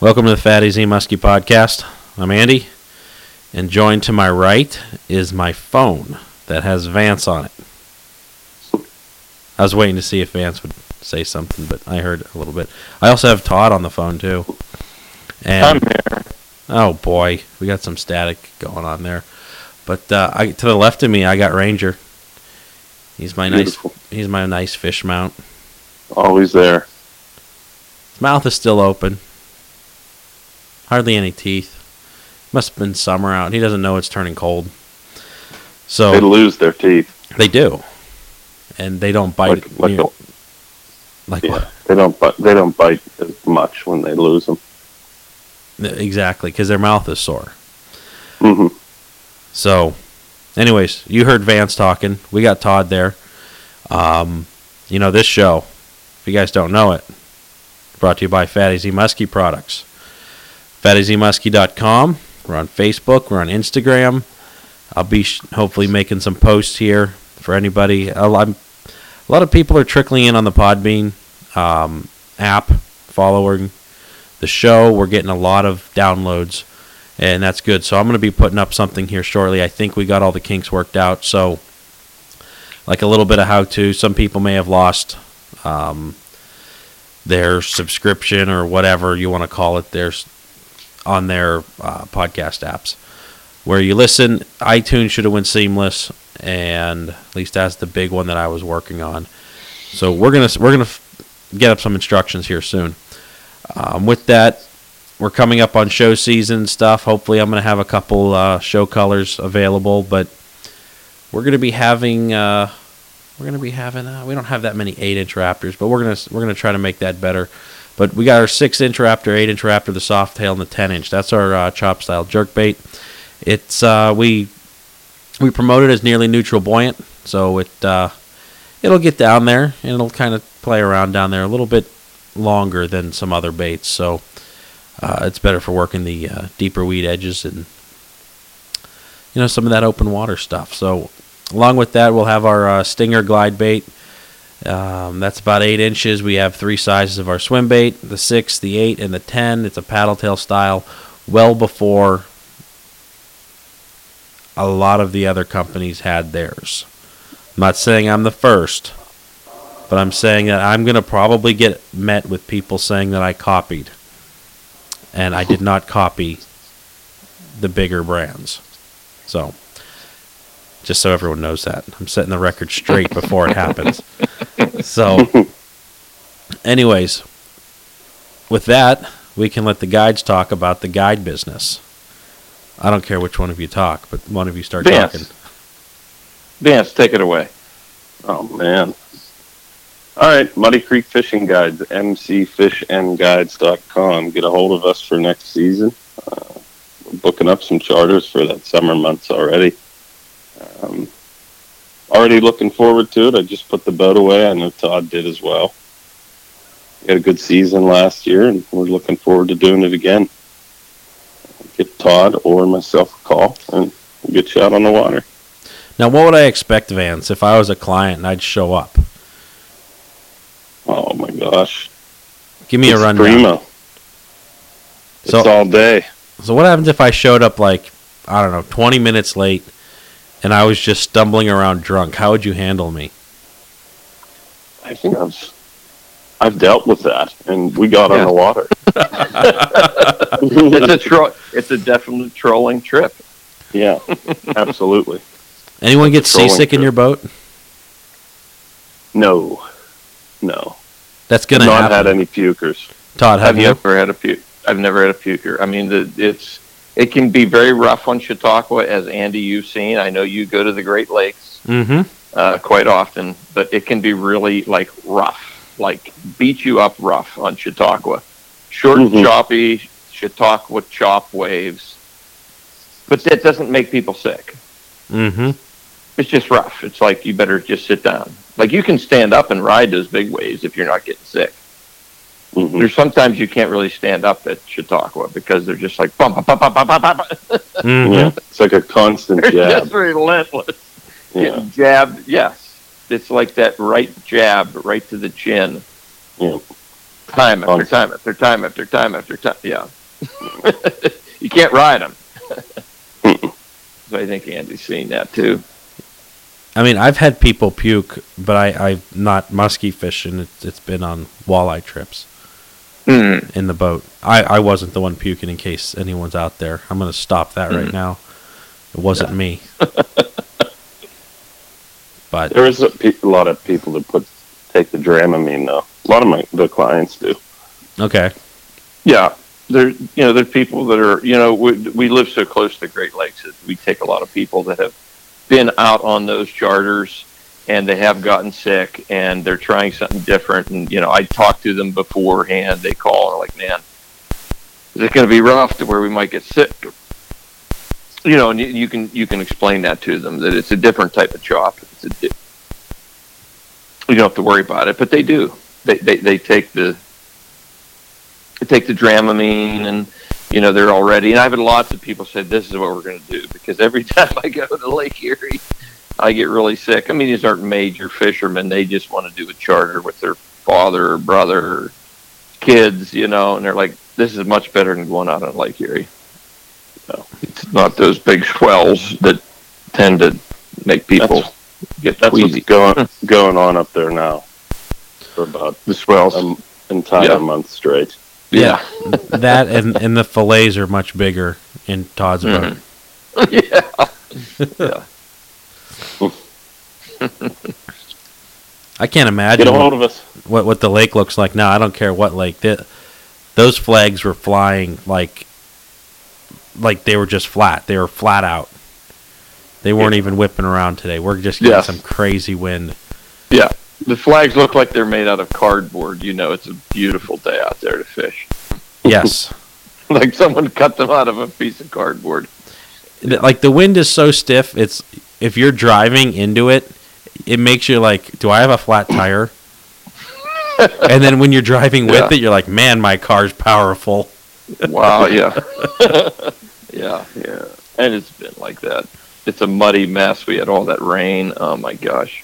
Welcome to the Fat AZ Musky Podcast. I'm Andy, and joined to my right is my phone that has Vance on it. I was waiting to see if Vance would say something, but I heard a little bit. I also have Todd on the phone, too. And, I'm here. Oh, boy. We got some static going on there. But to the left of me, I got Ranger. He's my nice fish mount. Always there. His mouth is still open. Hardly any teeth. Must have been summer out. He doesn't know it's turning cold. So they lose their teeth. They do, and they don't bite. Like what? They don't bite as much when they lose them. Exactly, because their mouth is sore. Mm-hmm. So, anyways, you heard Vance talking. We got Todd there. You know this show. If you guys don't know it, brought to you by Fat AZ Musky Products. FatAZMusky.com. We're on Facebook. We're on Instagram. I'll be hopefully making some posts here for anybody. A lot of people are trickling in on the Podbean app, following the show. We're getting a lot of downloads, and that's good. So I'm going to be putting up something here shortly. I think we got all the kinks worked out. So like a little bit of how-to. Some people may have lost their subscription or whatever you want to call it. There's on their podcast apps where you listen. iTunes should have went seamless, and at least that's the big one that I was working on. So we're gonna get up some instructions here soon. With that, we're coming up on show season stuff. Hopefully I'm gonna have a couple show colors available, but we're gonna be having we don't have that many 8-inch Raptors, but we're gonna try to make that better. But we got our 6-inch Raptor, 8-inch Raptor, the soft tail, and the 10-inch. That's our chop style jerkbait. It's we promote it as nearly neutral buoyant, so it'll get down there and it'll kind of play around down there a little bit longer than some other baits. So it's better for working the deeper weed edges and some of that open water stuff. So along with that, we'll have our Stinger glide bait. That's about 8 inches. We have three sizes of our swim bait: the 6, the 8, and the 10. It's a paddle tail style, well before a lot of the other companies had theirs. I'm not saying I'm the first, but I'm saying that I'm going to probably get met with people saying that I copied, and I did not copy the bigger brands. So just so everyone knows that. I'm setting the record straight before it happens. So, anyways, with that, we can let the guides talk about the guide business. I don't care which one of you talk, but one of you start talking. Vance, take it away. Oh, man. All right, Muddy Creek Fishing Guides, mcfishandguides.com. Get a hold of us for next season. We're booking up some charters for that summer months already. Already looking forward to it. I just put the boat away. I know Todd did as well. We had a good season last year, and we're looking forward to doing it again. Give Todd or myself a call, and we'll get you out on the water. Now, what would I expect, Vance, if I was a client and I'd show up? Oh, my gosh. Give me a rundown. Primo. It's all day. So what happens if I showed up, 20 minutes late, and I was just stumbling around drunk? How would you handle me? I think I've dealt with that, and we got on the water. It's a definite trolling trip. Yeah, absolutely. Anyone get seasick in your boat? No. That's gonna happen. I've not had any pukers. Todd, have you? Never had a puke. I've never had a puker. I mean, It can be very rough on Chautauqua, as Andy, you've seen. I know you go to the Great Lakes quite often, but it can be really rough, beat you up rough on Chautauqua. Short and choppy Chautauqua chop waves, but that doesn't make people sick. Mm-hmm. It's just rough. It's you better just sit down. You can stand up and ride those big waves if you're not getting sick. Mm-hmm. There's sometimes you can't really stand up at Chautauqua because they're just bum, bum, bum, bum, bum, bum, bum. Mm-hmm. Yeah, it's a constant jab. They're just relentless. Yeah. Getting jabbed, yes. It's that right jab, right to the chin. Yeah. Time after time after time after time after time. Yeah. You can't ride them. So I think Andy's seen that too. I mean, I've had people puke, but I'm not musky fishing. It's been on walleye trips in the boat. I wasn't the one puking, in case anyone's out there. I'm going to stop that right now. It wasn't me. But there is a lot of people that take the Dramamine, though. A lot of the clients do. Okay. Yeah. There's people that are, we live so close to the Great Lakes that we take a lot of people that have been out on those charters and they have gotten sick and they're trying something different. And, I talk to them beforehand. They call and are like, man, is it going to be rough to where we might get sick? And you can explain that to them, that it's a different type of chop. You don't have to worry about it, but they do. They take the... take the Dramamine, and they're already. And I've had lots of people say, "This is what we're going to do," because every time I go to Lake Erie, I get really sick. I mean, these aren't major fishermen; they just want to do a charter with their father or brother, or kids, And they're like, "This is much better than going out on Lake Erie." So it's not those big swells that tend to make people get queasy. That's what's going on up there now for about the swells entire month straight. Yeah, that and the fillets are much bigger in Todd's boat. Yeah. I can't imagine what the lake looks like now. I don't care what lake. Those flags were flying like they were just flat. They were flat out. They weren't even whipping around today. We're just getting some crazy wind. Yeah. The flags look like they're made out of cardboard. It's a beautiful day out there to fish. Yes. Like someone cut them out of a piece of cardboard. Like the wind is so stiff, if you're driving into it, it makes you like, do I have a flat tire? And then when you're driving with it, you're like, man, my car's powerful. Wow, yeah. Yeah. And it's been like that. It's a muddy mess. We had all that rain. Oh, my gosh.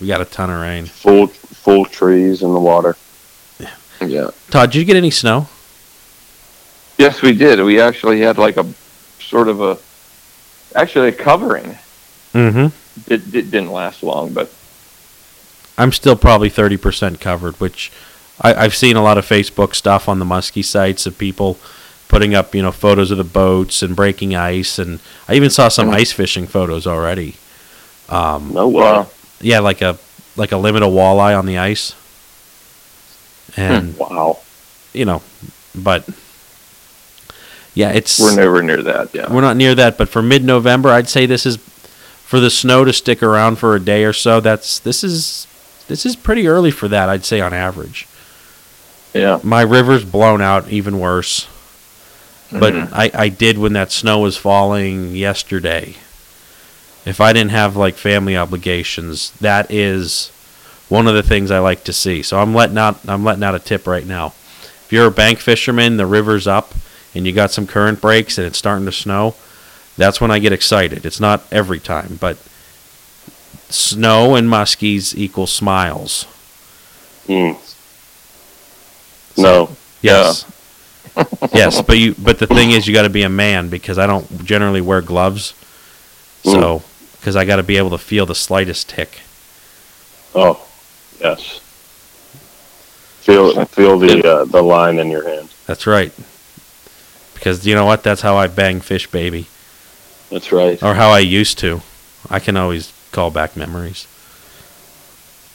We got a ton of rain. Full trees in the water. Yeah. Todd, did you get any snow? Yes, we did. We actually had like a sort of a covering. Mm-hmm. It didn't last long, but I'm still probably 30% covered, which I've seen a lot of Facebook stuff on the musky sites of people putting up, photos of the boats and breaking ice, and I even saw some ice fishing photos already. No way. Yeah, like a limit of walleye on the ice. And wow. But yeah, we're nowhere near that, yeah. We're not near that, but for mid-November, I'd say this is for the snow to stick around for a day or so. This is pretty early for that, I'd say, on average. Yeah. My river's blown out even worse. But I did, when that snow was falling yesterday, if I didn't have, family obligations, that is one of the things I like to see. So I'm letting out a tip right now. If you're a bank fisherman, the river's up, and you got some current breaks, and it's starting to snow, that's when I get excited. It's not every time, but snow and muskies equal smiles. So, no. Yes. Yeah. Yes, but the thing is, you got to be a man, because I don't generally wear gloves. So, because I got to be able to feel the slightest tick. Oh, yes. Feel the line in your hand. That's right. Because you know what? That's how I bang fish, baby. That's right. Or how I used to. I can always call back memories.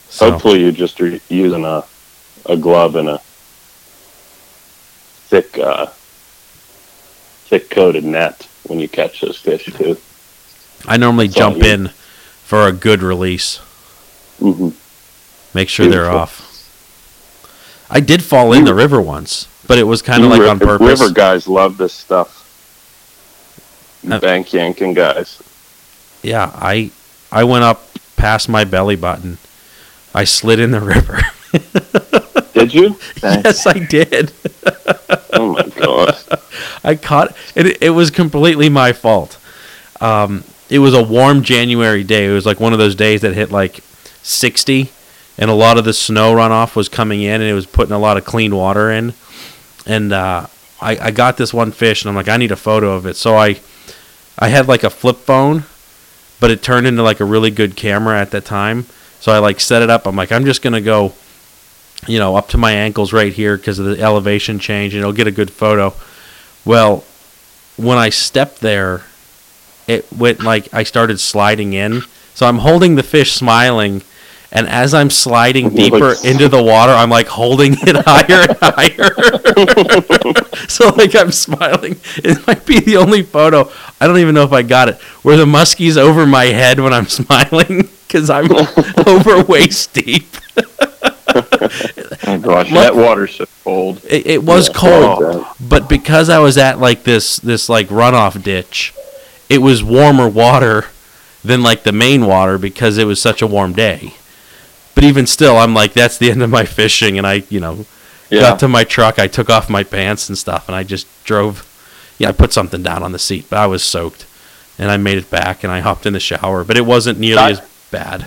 So. Hopefully, you're just using a glove and a thick coated net when you catch those fish too. I normally jump in for a good release. Mm-hmm. Make sure they're off. I did fall in the river once, but it was kind of on purpose. River guys love this stuff. Bank yanking guys. Yeah, I went up past my belly button. I slid in the river. Did you? Yes, I did. Oh, my God. I caught it. It was completely my fault. It was a warm January day. It was like one of those days that hit 60, and a lot of the snow runoff was coming in, and it was putting a lot of clean water in. And I got this one fish, and I'm like, I need a photo of it. So I had like a flip phone, but it turned into like a really good camera at that time. So I like set it up. I'm like, I'm just going to go, you know, up to my ankles right here because of the elevation change, and it'll get a good photo. Well, when I stepped there, it went like I started sliding in. So I'm holding the fish smiling, and as I'm sliding deeper into the water, I'm like holding it higher and higher. So like I'm smiling. It might be the only photo, I don't even know if I got it, where the muskie's over my head when I'm smiling because I'm over waist deep. Oh gosh, that water's so cold. It was cold, but because I was at like this like runoff ditch, it was warmer water than like the main water because it was such a warm day. But even still, I'm like, that's the end of my fishing. And I, you know, got to my truck, I took off my pants and stuff, and I just drove. Yeah, I put something down on the seat, but I was soaked, and I made it back, and I hopped in the shower, but it wasn't nearly as bad.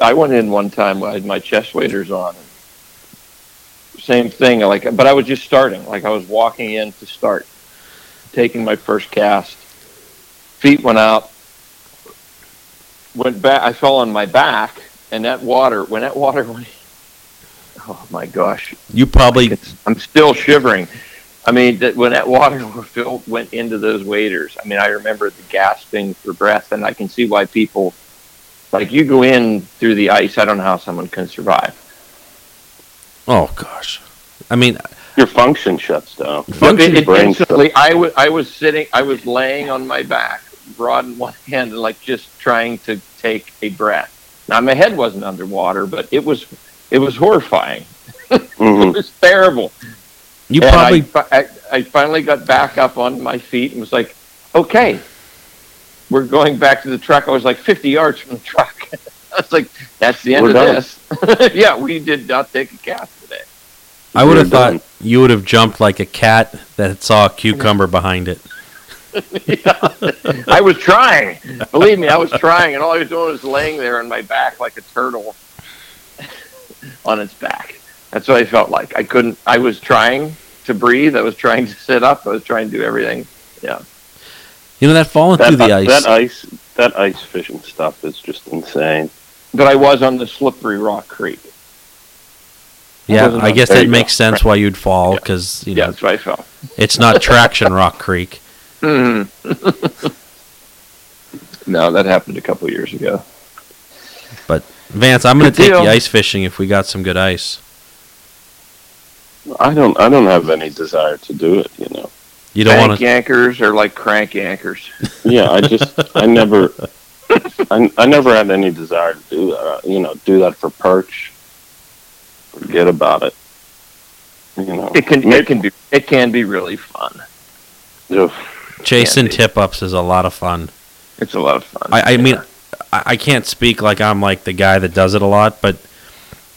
I went in one time, I had my chest waders on. Same thing, like, but I was just starting. Like, I was walking in to start, taking my first cast. Feet went out, went back. I fell on my back, and that water went, oh my gosh. You probably... I'm still shivering. I mean, when that water went into those waders, I mean, I remember the gasping for breath, and I can see why people... Like, you go in through the ice, I don't know how someone can survive. Oh, gosh. I mean... Your function shuts down. I was laying on my back, rod in one hand, and, like, just trying to take a breath. Now, my head wasn't underwater, but it was horrifying. Mm-hmm. It was terrible. I finally got back up on my feet and was like, okay. We're going back to the truck. I was like 50 yards from the truck. I was like, that's the end of this. Yeah, we did not take a cast today. I would have thought you would have jumped like a cat that saw a cucumber behind it. Yeah. I was trying. Believe me, I was trying. And all I was doing was laying there on my back like a turtle on its back. That's what I felt like. I couldn't. I was trying to breathe. I was trying to sit up. I was trying to do everything. Yeah. You know, that falling through the ice. That ice fishing stuff is just insane. But I was on the Slippery Rock Creek. Yeah, I guess that makes sense why you'd fall, because you know, that's why I fell. It's not Traction Rock Creek. Mm-hmm. No, that happened a couple years ago. But Vance, I'm going to take the ice fishing if we got some good ice. I don't have any desire to do it. You know. You don't want anchors or like crank anchors. Yeah, I never had any desire to do that. You know, do that for perch. Forget about it. You know, it can be really fun. Chasing tip ups is a lot of fun. It's a lot of fun. I mean, I can't speak like I'm like the guy that does it a lot, but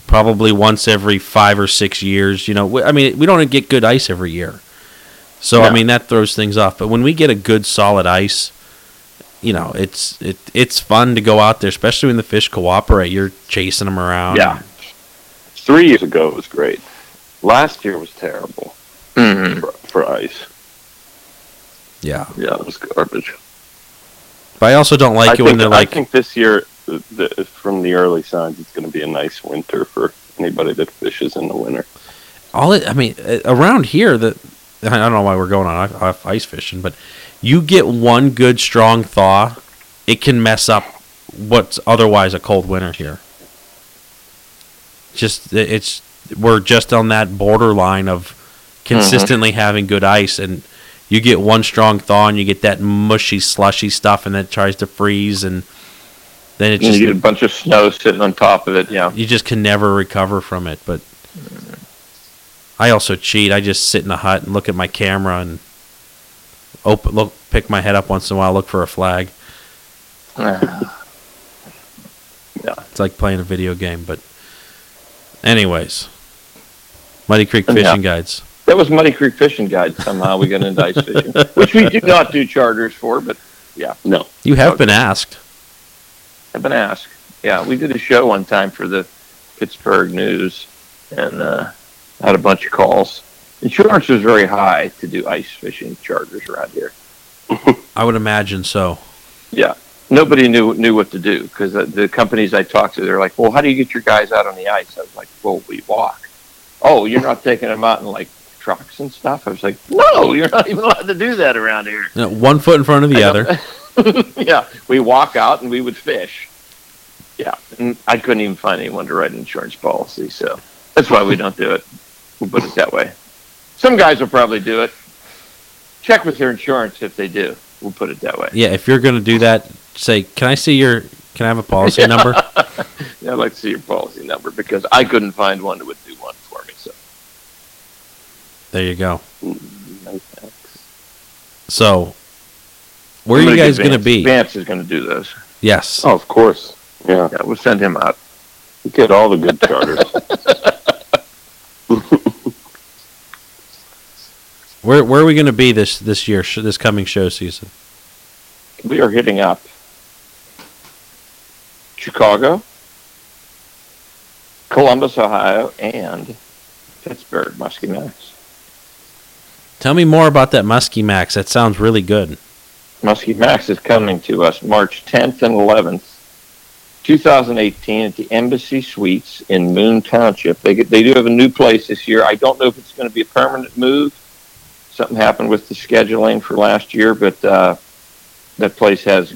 probably once every 5 or 6 years. You know, we don't get good ice every year. So, yeah. I mean, that throws things off. But when we get a good, solid ice, you know, it's fun to go out there, especially when the fish cooperate. You're chasing them around. Yeah. 3 years ago, it was great. Last year was terrible for ice. Yeah. Yeah, it was garbage. But I also don't like it when they're like... I think this year, from the early signs, it's going to be a nice winter for anybody that fishes in the winter. Around here, I don't know why we're going on ice fishing, but you get one good strong thaw, it can mess up what's otherwise a cold winter here. We're just on that borderline of consistently having good ice, and you get one strong thaw, and you get that mushy, slushy stuff, and then it tries to freeze, and then you get a bunch of snow sitting on top of it. Yeah, you just can never recover from it, but. I also cheat. I just sit in a hut and look at my camera and pick my head up once in a while, look for a flag. Yeah. It's like playing a video game. But anyways, Muddy Creek Fishing Guides. That was Muddy Creek Fishing Guides. Somehow we got into ice fishing, which we do not do charters for, but yeah. No. You have been asked. I've been asked. Yeah, we did a show one time for the Pittsburgh News, and had a bunch of calls. Insurance is very high to do ice fishing charges around here. I would imagine so. Yeah. Nobody knew what to do, because the companies I talked to, they're like, well, how do you get your guys out on the ice? I was like, well, we walk. Oh, you're not taking them out in, like, trucks and stuff? I was like, no, you're not even allowed to do that around here. No, one foot in front of the other. Yeah, we walk out, and we would fish. Yeah, and I couldn't even find anyone to write an insurance policy, so that's why we don't do it. We'll put it that way. Some guys will probably do it. Check with your insurance if they do. We'll put it that way. Yeah, if you're going to do that, say, can I have a policy number? Yeah, I'd like to see your policy number, because I couldn't find one that would do one for me. So there you go. No thanks. So where are you guys going to be? Vance is going to do those. Yes. Oh, of course. Yeah. Yeah, we'll send him out. We get all the good charters. Where are we going to be this year, this coming show season? We are hitting up Chicago, Columbus, Ohio, and Pittsburgh, Musky Max. Tell me more about that Musky Max. That sounds really good. Musky Max is coming to us March 10th and 11th, 2018, at the Embassy Suites in Moon Township. They do have a new place this year. I don't know if it's going to be a permanent move. Something happened with the scheduling for last year, but that place has,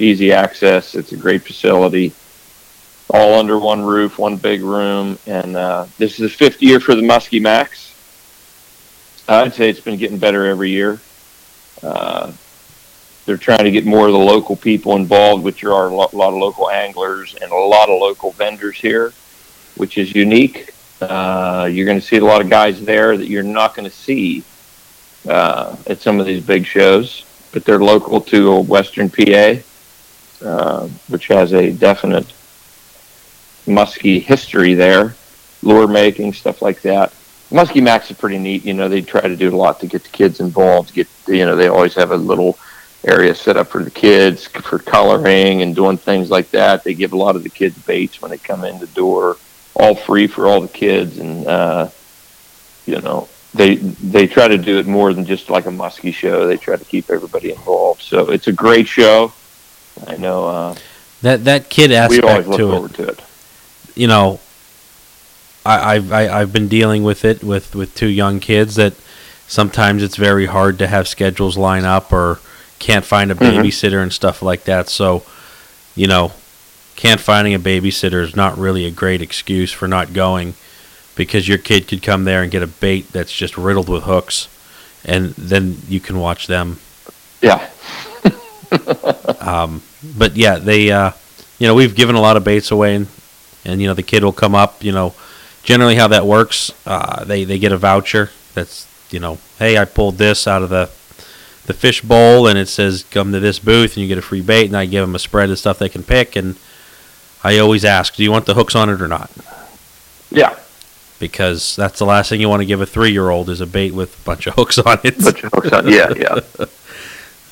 easy access. It's a great facility, all under one roof, one big room. And this is the fifth year for the Musky Max. I'd say it's been getting better every year. They're trying to get more of the local people involved, which are a lot of local anglers and a lot of local vendors here, which is unique. You're going to see a lot of guys there that you're not going to see at some of these big shows, but they're local to Western PA, which has a definite musky history there, lure making, stuff like that. Musky Max is pretty neat. They try to do a lot to get the kids involved. They always have a little area set up for the kids for coloring and doing things like that. They give a lot of the kids baits when they come in the door, all free for all the kids, and They try to do it more than just like a musky show. They try to keep everybody involved. So it's a great show. I know that kid aspect. We always look forward to it. I've been dealing with it with two young kids that sometimes it's very hard to have schedules line up or can't find a babysitter and stuff like that. So can't finding a babysitter is not really a great excuse for not going. Because your kid could come there and get a bait that's just riddled with hooks, and then you can watch them. Yeah. But yeah, they, we've given a lot of baits away, and the kid will come up. Generally how that works, they get a voucher that's hey, I pulled this out of the fish bowl, and it says come to this booth and you get a free bait, and I give them a spread of stuff they can pick, and I always ask, do you want the hooks on it or not? Yeah. Because that's the last thing you want to give a 3-year-old is a bait with a bunch of hooks on it. Yeah.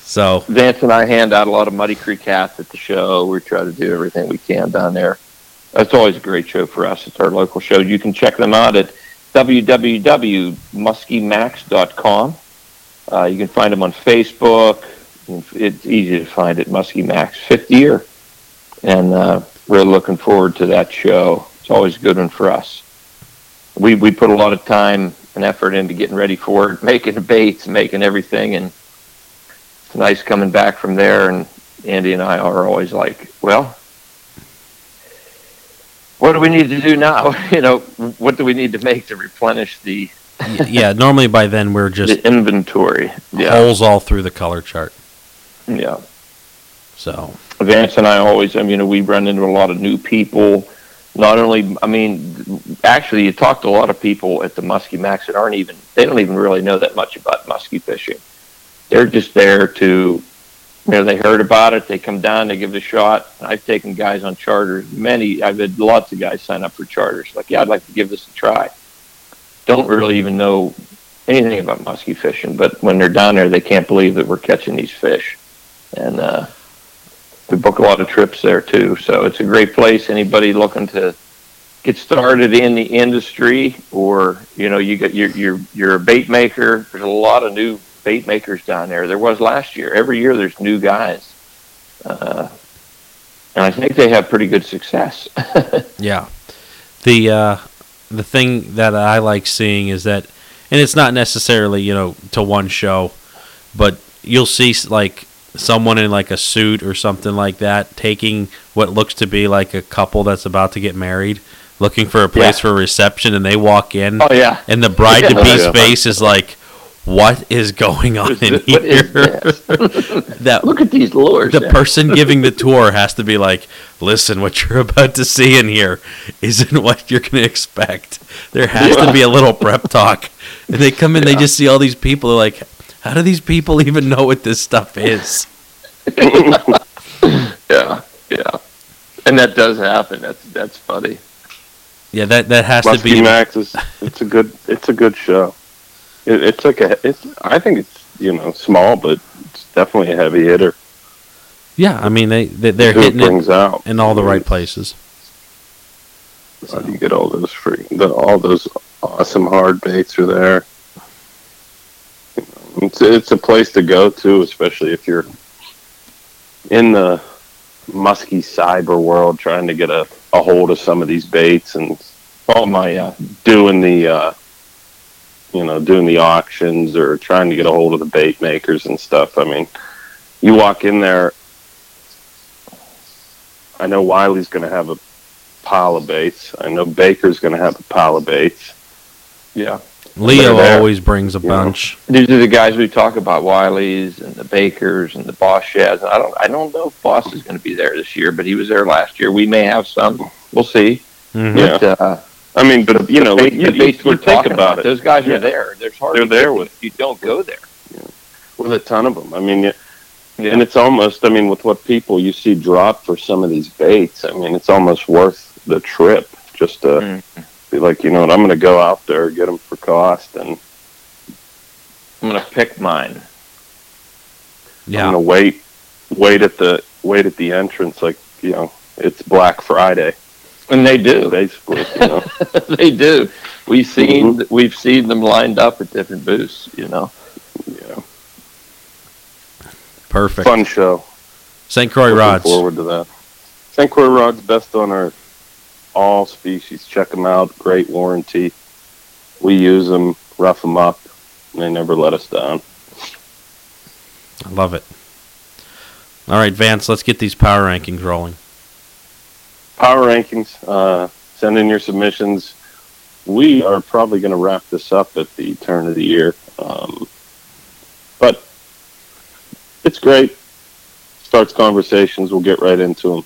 So Vance and I hand out a lot of Muddy Creek hats at the show. We try to do everything we can down there. That's always a great show for us. It's our local show. You can check them out at www.muskymax.com. You can find them on Facebook. It's easy to find at Musky Max, 5th year. And we're looking forward to that show. It's always a good one for us. We put a lot of time and effort into getting ready for it, making the baits, making everything, and it's nice coming back from there. And Andy and I are always like, well, what do we need to do now? What do we need to make to replenish the... Yeah, normally by then we're just... The inventory. Yeah. Holes all through the color chart. Yeah. So... Vance and I always, we run into a lot of new people. Not only, actually, you talk to a lot of people at the Musky Max that they don't even really know that much about musky fishing. They're just there to, they heard about it, they come down, they give it a shot. I've taken guys on charters, I've had lots of guys sign up for charters. Like, yeah, I'd like to give this a try. Don't really even know anything about musky fishing, but when they're down there, they can't believe that we're catching these fish. And, we book a lot of trips there, too, so it's a great place. Anybody looking to get started in the industry, or you got you're a bait maker. There's a lot of new bait makers down there. There was last year. Every year there's new guys, and I think they have pretty good success. Yeah, the thing that I like seeing is that, and it's not necessarily to one show, but you'll see like someone in like a suit or something like that taking what looks to be like a couple that's about to get married, looking for a place for a reception, and they walk in. Oh yeah, and the bride-to-be's face is like, what is going on in here? That, look at these lures. The person giving the tour has to be like, listen, what you're about to see in here isn't what you're going to expect. There has to be a little prep talk. And they come in, they just see all these people. They're like, how do these people even know what this stuff is? And that does happen. That's funny. Yeah, that has Musky to be. Max is it's a good show. I think it's small, but it's definitely a heavy hitter. Yeah, I mean they're hitting it out in all the right places. So. You get all those all those awesome hard baits are there. It's a place to go to, especially if you're in the musky cyber world, trying to get a hold of some of these baits and all my doing the auctions or trying to get a hold of the bait makers and stuff. I mean, you walk in there. I know Wiley's going to have a pile of baits. I know Baker's going to have a pile of baits. Yeah. Leo always brings a bunch. These are the guys we talk about, Wiley's and the Bakers and the Boss Shads. I don't know if Boss is going to be there this year, but he was there last year. We may have some. We'll see. Mm-hmm. But, I mean, but you think about it. Those guys are there. They're there with you. Don't go there. Yeah. With a ton of them. I mean, and it's almost. I mean, with what people you see drop for some of these baits, I mean, it's almost worth the trip just to. Like, I'm going to go out there, get them for cost, and I'm going to pick mine. Yeah. I'm going to wait at the entrance, like, it's Black Friday. And they do. Basically, They do. We've seen them lined up at different booths, Yeah. Perfect. Fun show. St. Croix rods. Looking forward to that. St. Croix rods, best on earth. All species, check them out. Great warranty. We use them, rough them up, and they never let us down. I love it. All right, Vance, let's get these power rankings rolling. Power rankings. Send in your submissions. We are probably going to wrap this up at the turn of the year, but it's great. Starts conversations. We'll get right into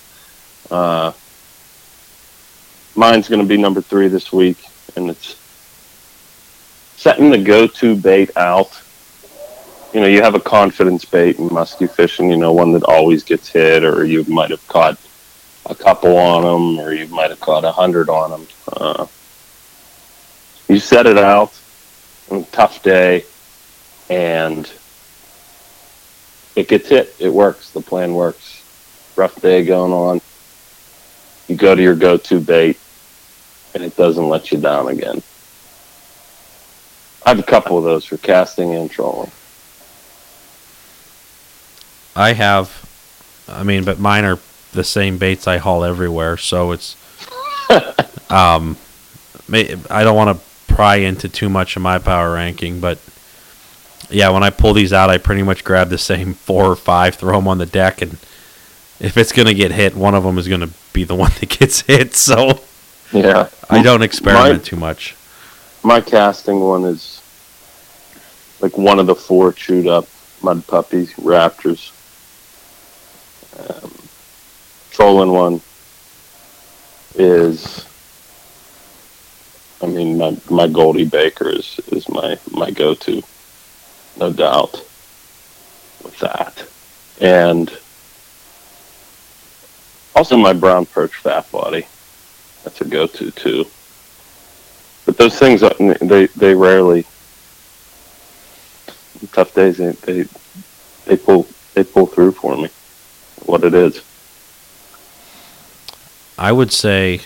them. Mine's going to be number 3 this week, and it's setting the go-to bait out. You have a confidence bait in musky fishing, one that always gets hit, or you might have caught a couple on them, or you might have caught 100 on them. You set it out on a tough day, and it gets hit. It works. The plan works. Rough day going on. You go to your go-to bait, and it doesn't let you down again. I have a couple of those for casting and trolling. But mine are the same baits I haul everywhere, so it's... I don't want to pry into too much of my power ranking, but yeah, when I pull these out, I pretty much grab the same 4 or 5, throw them on the deck, and if it's going to get hit, one of them is going to be the one that gets hit, so... Yeah. I don't experiment too much. My casting one is like one of the 4 chewed up mud puppies, raptors. Trolling one is... my Goldie Baker is my go-to. No doubt with that. And... also my brown perch fat body. That's a go-to, too. But those things, they rarely... Tough days, they pull through for me. What it is. I would say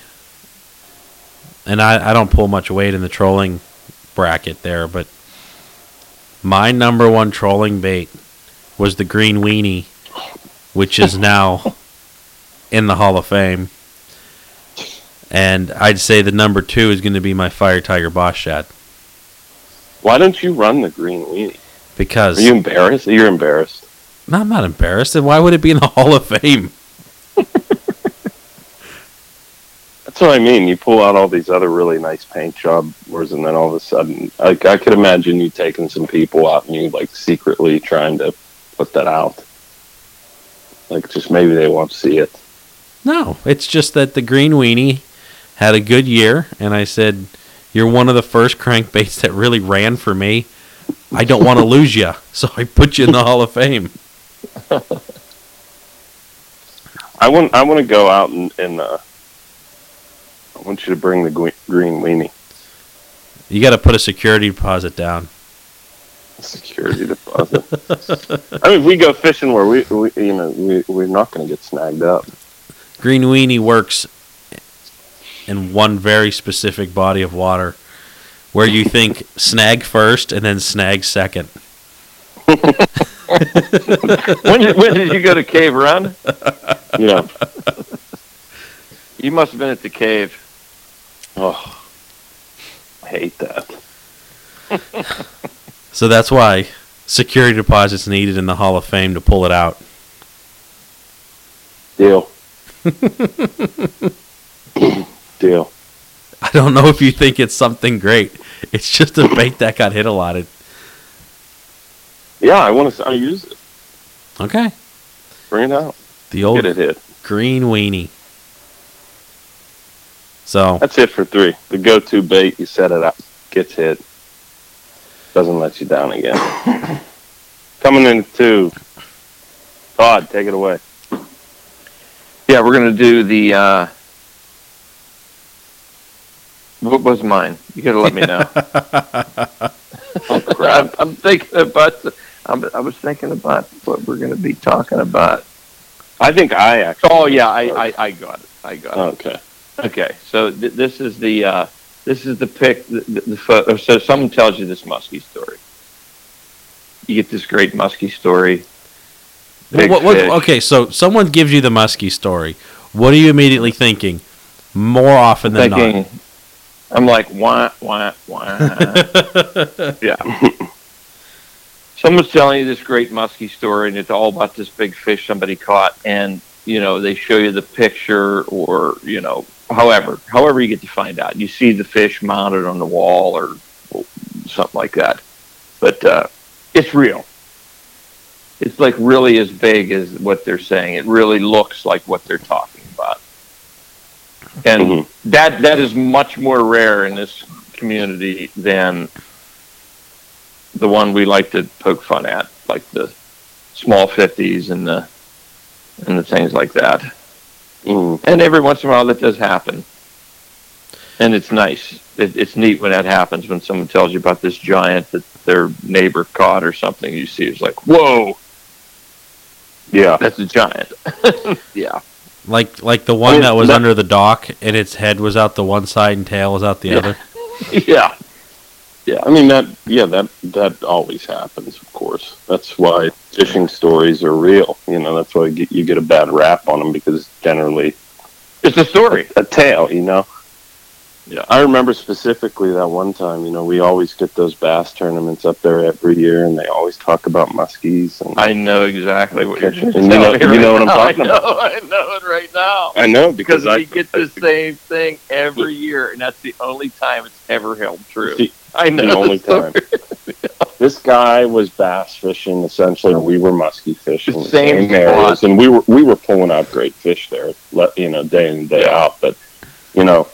and I don't pull much weight in the trolling bracket there, but my number one trolling bait was the green weenie, which is now in the Hall of Fame. And I'd say the number two is going to be my Fire Tiger Boss Shad. Why don't you run the green weenie? Because... Are you embarrassed? You're embarrassed. No, I'm not embarrassed. Then why would it be in the Hall of Fame? That's what I mean. You pull out all these other really nice paint job wars, and then all of a sudden, like, I could imagine you taking some people out and you, like, secretly trying to put that out. Like, just maybe they won't see it. No, it's just that the green weenie had a good year, and I said, you're one of the first crankbaits that really ran for me. I don't want to lose you, so I put you in the Hall of Fame. I want to go out and I want you to bring the green weenie. You got to put a security deposit down. Security deposit. I mean, if we go fishing where we're not going to get snagged up. Green weenie works in one very specific body of water, where you think snag first and then snag second. When did you go to Cave Run? Yeah. You must have been at the cave. Oh, I hate that. So that's why security deposit's needed in the Hall of Fame to pull it out. Deal. Deal. I don't know if you think it's something great. It's just a bait that got hit a lot. Yeah, I want to. I use it. Okay. Bring it out. The old green weenie. So that's it for three. The go-to bait. You set it up. Gets hit. Doesn't let you down again. Coming in two. Todd, take it away. Yeah, we're gonna do the. What was mine? You gotta let me know. Oh, crap. I was thinking about what we're gonna be talking about. I think I actually. Oh yeah, I got it. Okay. Okay. So this is the pick. So someone tells you this musky story. You get this great musky story. Okay, so someone gives you the musky story. What are you immediately thinking? More often than not. I'm like, wah. Yeah. Someone's telling you this great musky story, and it's all about this big fish somebody caught, and, you know, they show you the picture or, you know, however you get to find out. You see the fish mounted on the wall or something like that. But it's real. It's, like, really as big as what they're saying. It really looks like what they're talking about. And mm-hmm. that is much more rare in this community than the one we like to poke fun at, like the small 50s and the things like that. Mm-hmm. And every once in a while that does happen. And it's nice. It's neat when that happens, when someone tells you about this giant that their neighbor caught or something. You see, it's like, whoa! Yeah. That's a giant. Yeah. Like the one that was under the dock, and its head was out the one side and tail was out the other. Yeah. Yeah. I mean, that always happens, of course. That's why fishing stories are real. You know, that's why you get a bad rap on them, because generally it's a story. A tale, you know. Yeah. I remember specifically that one time, you know, we always get those bass tournaments up there every year, and they always talk about muskies. And I know exactly what you're saying. You know what I'm talking about. I know it right now. I know, because we get the same thing every year, and that's the only time it's ever held true. I know. The only time. This guy was bass fishing, essentially, and we were musky fishing. The same areas, and we were pulling out great fish there, you know, day in, day out. But, you know,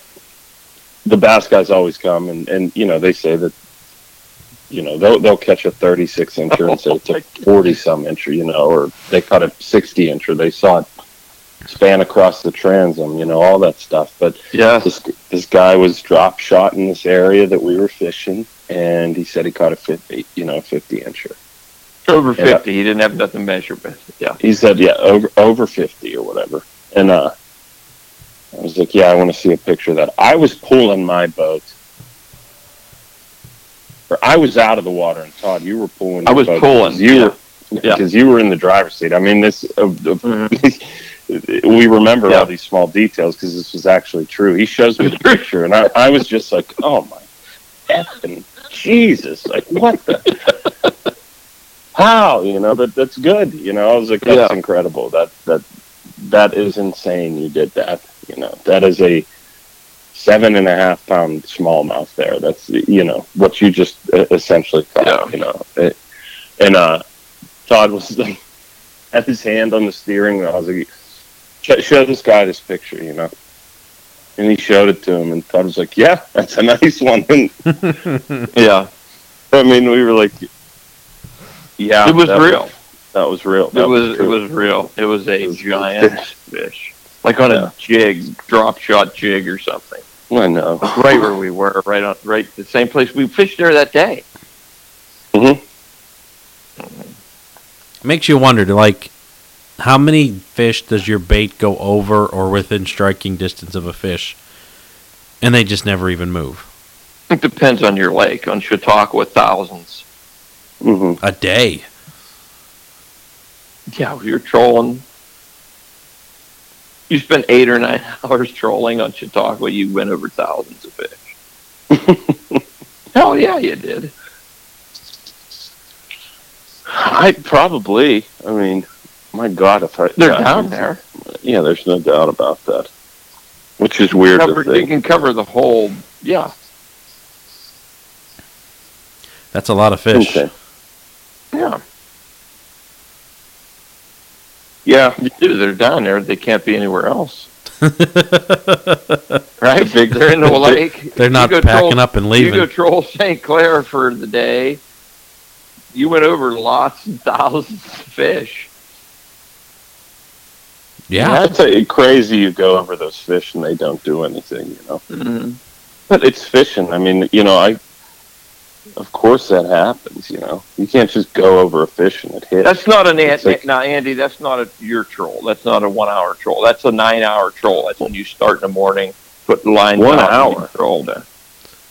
the bass guys always come, and you know, they say that, you know, they'll catch a 36-incher and say it's a 40-some incher, you know, or they caught a 60-incher. They saw it span across the transom, you know, all that stuff. But yeah, this guy was drop shot in this area that we were fishing, and he said he caught a 50-incher. Over 50, he didn't have nothing to measure with. Yeah, he said over 50 or whatever, and I was like, yeah, I want to see a picture of that. I was pulling my boat. Or I was out of the water, and Todd, you were pulling your boat. I was pulling. Because you were in the driver's seat. I mean, this we remember all these small details because this was actually true. He shows me the picture, and I was just like, oh, my effing Jesus. Like, what the? How? You know, that's good. You know, I was like, that's incredible. That is insane you did that. You know, that is a 7.5-pound smallmouth there. That's, you know, what you just essentially caught, you know. And Todd was like, had his hand on the steering wheel. I was like, show this guy this picture, you know. And he showed it to him, and Todd was like, yeah, that's a nice one. Yeah. I mean, we were like, yeah. It was real. That was real. It was real. It was a giant fish. Like on a jig, drop shot jig or something. I know. Right where we were, right the same place we fished there that day. Mm-hmm. Makes you wonder, like, how many fish does your bait go over or within striking distance of a fish, and they just never even move? It depends on your lake. On Chautauqua, thousands. Mm-hmm. A day. Yeah, you're trolling. You spend 8 or 9 hours trolling on Chautauqua, you went over thousands of fish. Hell yeah, you did. I mean, my God, they're down there. Yeah, there's no doubt about that. Which is weird to think. They can cover the whole, That's a lot of fish. Okay. Yeah. Yeah, they're down there. They can't be anywhere else, right? They're in the lake. They're not packing up and leaving. You go troll St. Clair for the day. You went over lots and thousands of fish. Yeah, that's crazy. You go over those fish and they don't do anything, you know. Mm-hmm. But it's fishing. I mean, you know, of course that happens, you know. You can't just go over a fish and it hits. That's not an Andy, that's not your troll. That's not a 1 hour troll. That's a 9 hour troll. That's when you start in the morning, put the line down. 1 hour troll down.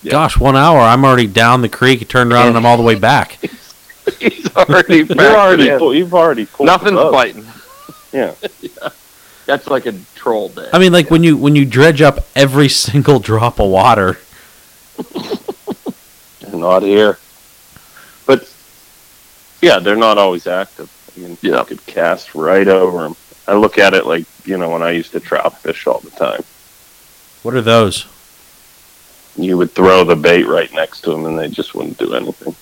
Yeah. Gosh, 1 hour. I'm already down the creek, turned around, and I'm all the way back. He's already back. You've already pulled. Nothing's biting. Yeah. That's like a troll day. I mean, like when you dredge up every single drop of water. Not here, but yeah, they're not always active. I mean, you could cast right over them. I look at it like, you know, when I used to trout fish all the time. What are those? You would throw the bait right next to them, and they just wouldn't do anything.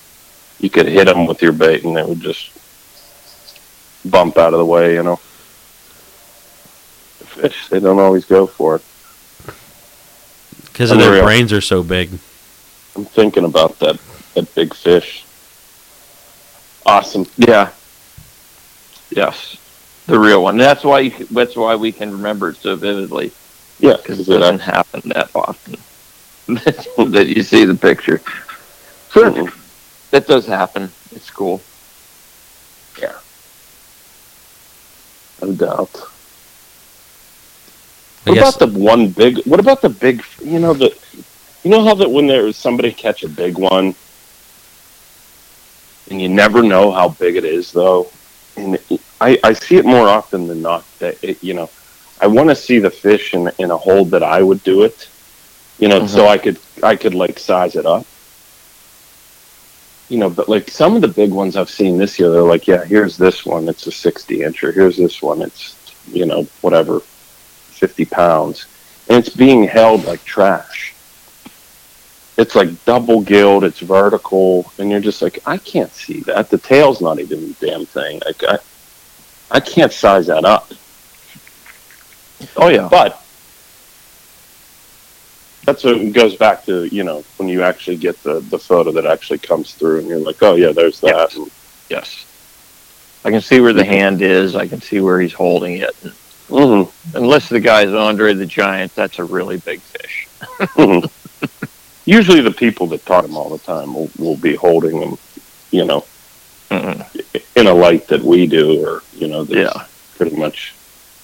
You could hit them with your bait, and they would just bump out of the way. You know, the fish, they don't always go for it because their brains are so big. I'm thinking about that big fish. Awesome. Yeah. Yes. The real one. That's why we can remember it so vividly. Yeah. Because it doesn't happen that often. That you see the picture. Sure. Mm-hmm. That does happen. It's cool. Yeah. No doubt. What about the big, you know, you know how that when there's somebody catch a big one, and you never know how big it is, though? And I see it more often than not. You know, I want to see the fish in a hold that I would do it, you know, so I could like size it up. You know, but like some of the big ones I've seen this year, they're like, yeah, here's this one, it's a 60-inch, or here's this one, it's, you know, whatever, 50 pounds. And it's being held like trash. It's like double gilled, it's vertical, and you're just like, I can't see that. The tail's not even the damn thing. Like, I can't size that up. Oh, yeah. But that's what goes back to, you know, when you actually get the photo that actually comes through, and you're like, oh, yeah, there's that. Yes. I can see where the hand is. I can see where he's holding it. Mm-hmm. Unless the guy's Andre the Giant, that's a really big fish. Mm-hmm. Usually the people that taught him all the time will be holding him, you know, in a light that we do, or, you know, that's pretty much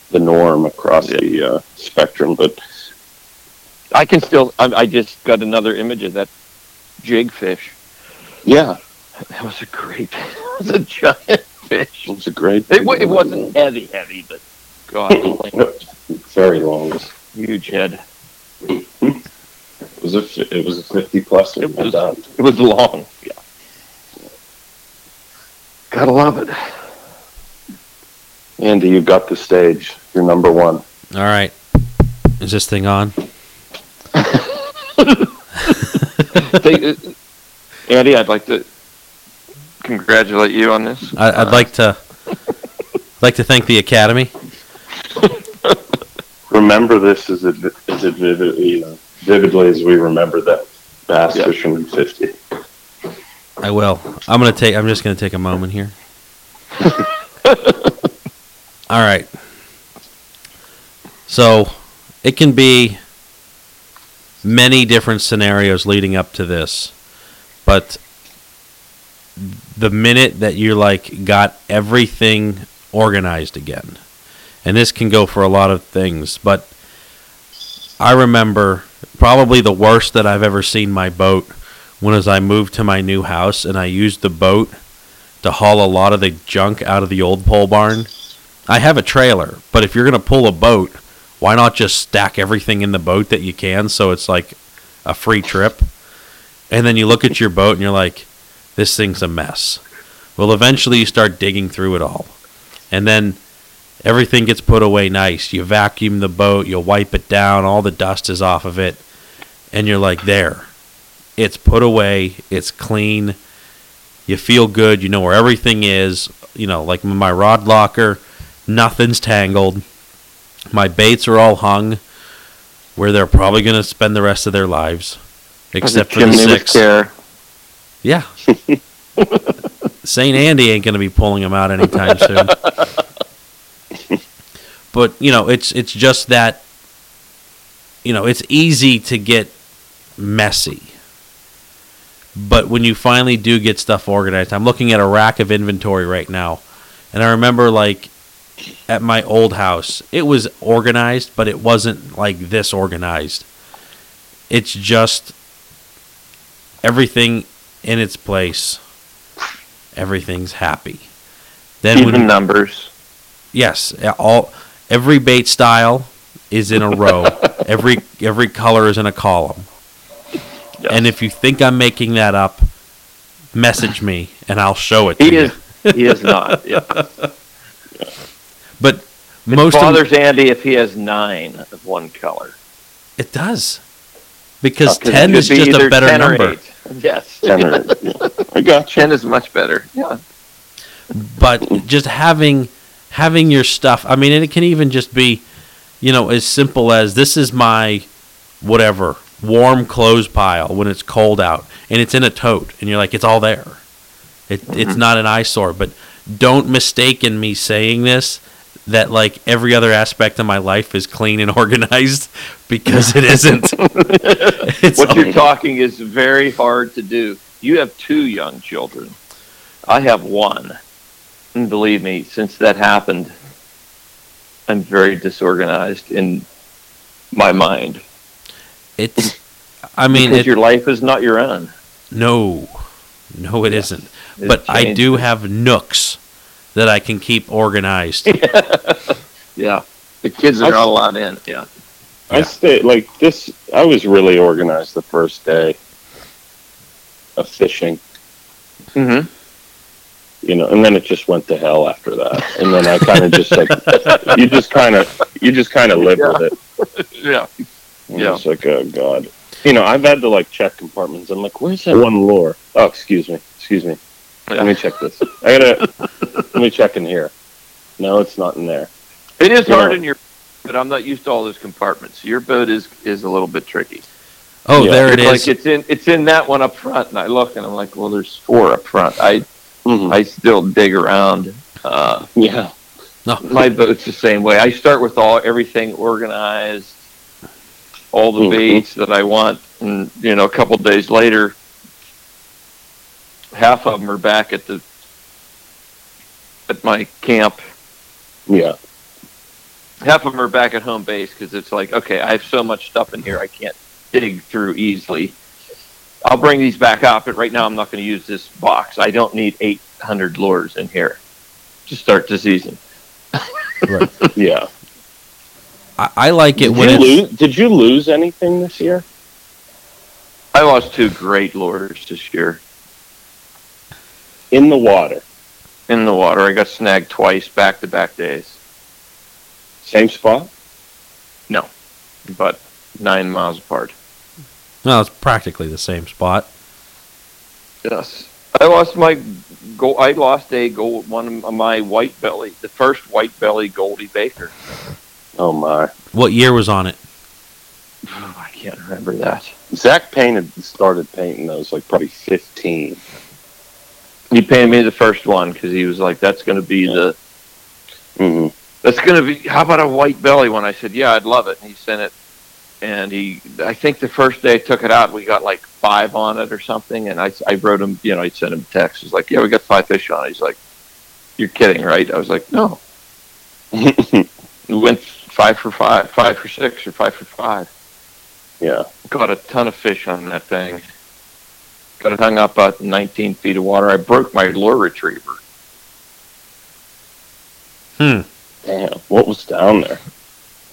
the norm across the spectrum. But I can still, I just got another image of that jig fish. Yeah. That was a great, that was a giant fish. It was a great fish. It wasn't heavy, but God. Very long. Huge head. It was a 50 plus. It was long. Yeah. Gotta love it. Andy, you got the stage. You're number one. All right. Is this thing on? Andy, I'd like to congratulate you on this. I'd like to thank the Academy. Remember this as it vividly as we remember that bass fishing in 50. I will. I'm just gonna take a moment here. All right. So it can be many different scenarios leading up to this, but the minute that you got everything organized again, and this can go for a lot of things, but I remember probably the worst that I've ever seen my boat when as I moved to my new house and I used the boat to haul a lot of the junk out of the old pole barn. I have a trailer, but if you're going to pull a boat, why not just stack everything in the boat that you can so it's like a free trip? And then you look at your boat and you're like, this thing's a mess. Well, eventually you start digging through it all. And then everything gets put away nice. You vacuum the boat, you wipe it down, all the dust is off of it. And you're like, there. It's put away, it's clean. You feel good, you know where everything is. You know, like my rod locker, nothing's tangled. My baits are all hung where they're probably going to spend the rest of their lives, except for the 6. Yeah. St. Andy ain't going to be pulling them out anytime soon. But, you know, it's just that, you know, it's easy to get messy. But when you finally do get stuff organized, I'm looking at a rack of inventory right now, and I remember at my old house, it was organized, but it wasn't like this organized. It's just everything in its place. Everything's happy. Then even numbers. Yes, every bait style is in a row. Every color is in a column. Yes. And if you think I'm making that up, message me and I'll show it to you. He is not. Yeah. But most bothers Andy if he has 9 of one color. It does. Because 10 is just a better number. Yes. 10 or 8. I got 10 is much better. Yeah. But just having your stuff, I mean, and it can even just be, you know, as simple as this is my whatever warm clothes pile when it's cold out and it's in a tote and you're like, it's all there. It's not an eyesore, but don't mistake in me saying this that every other aspect of my life is clean and organized, because it isn't. What you're talking is very hard to do. You have 2 young children. I have 1. And believe me, since that happened, I'm very disorganized in my mind. It's, I mean... Because your life is not your own. No, it isn't. But I do have nooks that I can keep organized. Yeah. The kids are not allowed in. Yeah. I stayed I was really organized the first day of fishing. Mm-hmm. You know, and then it just went to hell after that. And then I kind of just you just kind of live with it. Yeah. And it's like, oh God. You know, I've had to check compartments. I'm like, where's that one lure? Oh, excuse me. Yeah. Let me check this. Let me check in here. No, it's not in there. It is hard in your, but I'm not used to all those compartments. Your boat is a little bit tricky. Oh, yeah. There it is. It's in that one up front, and I look and I'm like, well, there's 4 up front. I still dig around. My boat's the same way. I start with everything organized, all the baits that I want, and you know, a couple of days later, half of them are back at my camp. Yeah. Half of them are back at home base because it's like, okay, I have so much stuff in here, I can't dig through easily. I'll bring these back up, but right now I'm not going to use this box. I don't need 800 lures in here to start the season. Right. Yeah. I like it when Did you lose anything this year? I lost two great lures this year. In the water? In the water. I got snagged twice, back-to-back days. Same spot? No, but 9 miles apart. No, it's practically the same spot. Yes. I lost a gold, one of my white belly, the first white belly Goldie Baker. Oh my! What year was on it? Oh, I can't remember that. Zach started painting those like probably 15. He painted me the first one because he was like, "That's going to be the, that's going to be. How about a white belly one?" I said, "Yeah, I'd love it." And he sent it. And I think the first day I took it out, we got like 5 on it or something. And I wrote him, I sent him a text. He's like, yeah, we got 5 fish on it. He's like, you're kidding, right? I was like, no. We went 5 for 5, 5 for 6, or 5 for 5. Yeah. Got a ton of fish on that thing. Got it hung up about 19 feet of water. I broke my lure retriever. Damn, what was down there?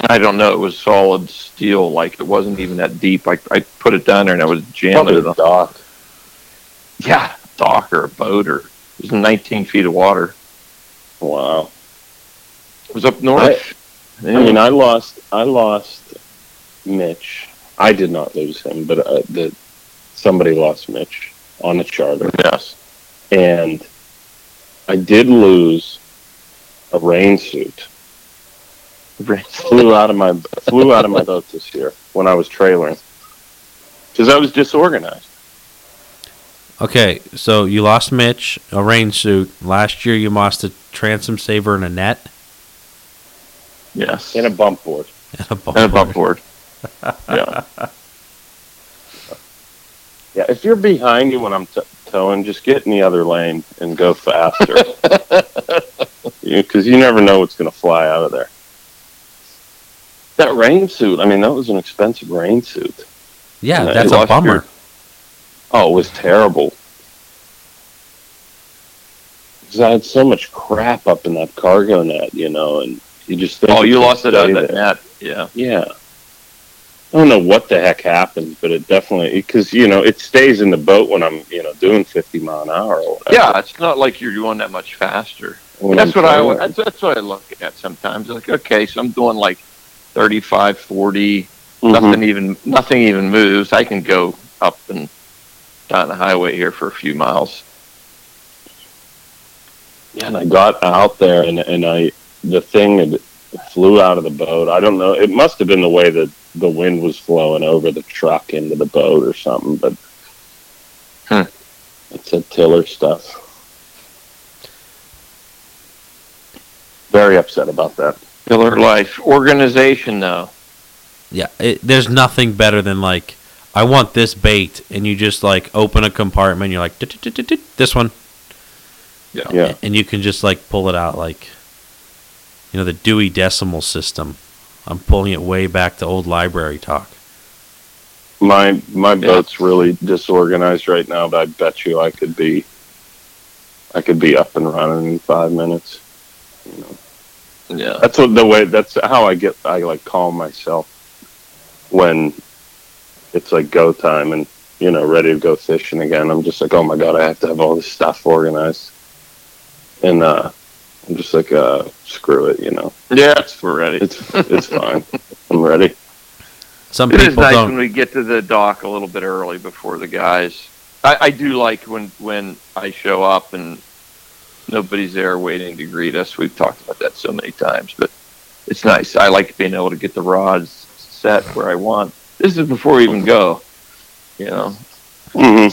I don't know. It was solid steel. Like, it wasn't even that deep. I put it down there, and I was jamming it on. Dock. Yeah, dock or a boat. Or, it was 19 feet of water. Wow. It was up north. I lost Mitch. I did not lose him, but somebody lost Mitch on a charter. Yes. And I did lose a rain suit. flew out of my boat this year when I was trailering because I was disorganized. Okay, so you lost Mitch, a rain suit. Last year you lost a transom saver and a net. Yes, and a bump board. Yeah. Yeah. If you're behind you when I'm towing, just get in the other lane and go faster because you never know what's going to fly out of there. That rain suit, I mean, that was an expensive rain suit. Yeah, that's a bummer. It was terrible. Because I had so much crap up in that cargo net, and you just think... Oh, you lost it on that net, yeah. Yeah. I don't know what the heck happened, but it definitely... Because, it stays in the boat when I'm, doing 50 mile an hour or whatever. Yeah, it's not like you're doing that much faster. That's what I look at sometimes. Like, okay, so I'm doing, like, 35, 40, nothing even moves. I can go up and down the highway here for a few miles. Yeah, and I got out there, and the thing had flew out of the boat. I don't know. It must have been the way that the wind was flowing over the truck into the boat or something, but it's a tiller stuff. Very upset about that. Killer life. Organization, though. Yeah, there's nothing better than, like, I want this bait, and you just, like, open a compartment, you're like, this one. Yeah. And you can just, like, pull it out, like, the Dewey Decimal System. I'm pulling it way back to old library talk. My boat's really disorganized right now, but I bet you I could be up and running in 5 minutes, Yeah, that's how I like calm myself when it's like go time and, ready to go fishing again. I'm just like, oh my God, I have to have all this stuff organized. And, I'm just like, screw it, Yeah, we're ready. It's fine. I'm ready. It is nice when we get to the dock a little bit early before the guys. I do like when I show up and nobody's there waiting to greet us. We've talked about that so many times, but it's nice. I like being able to get the rods set where I want. This is before we even go, I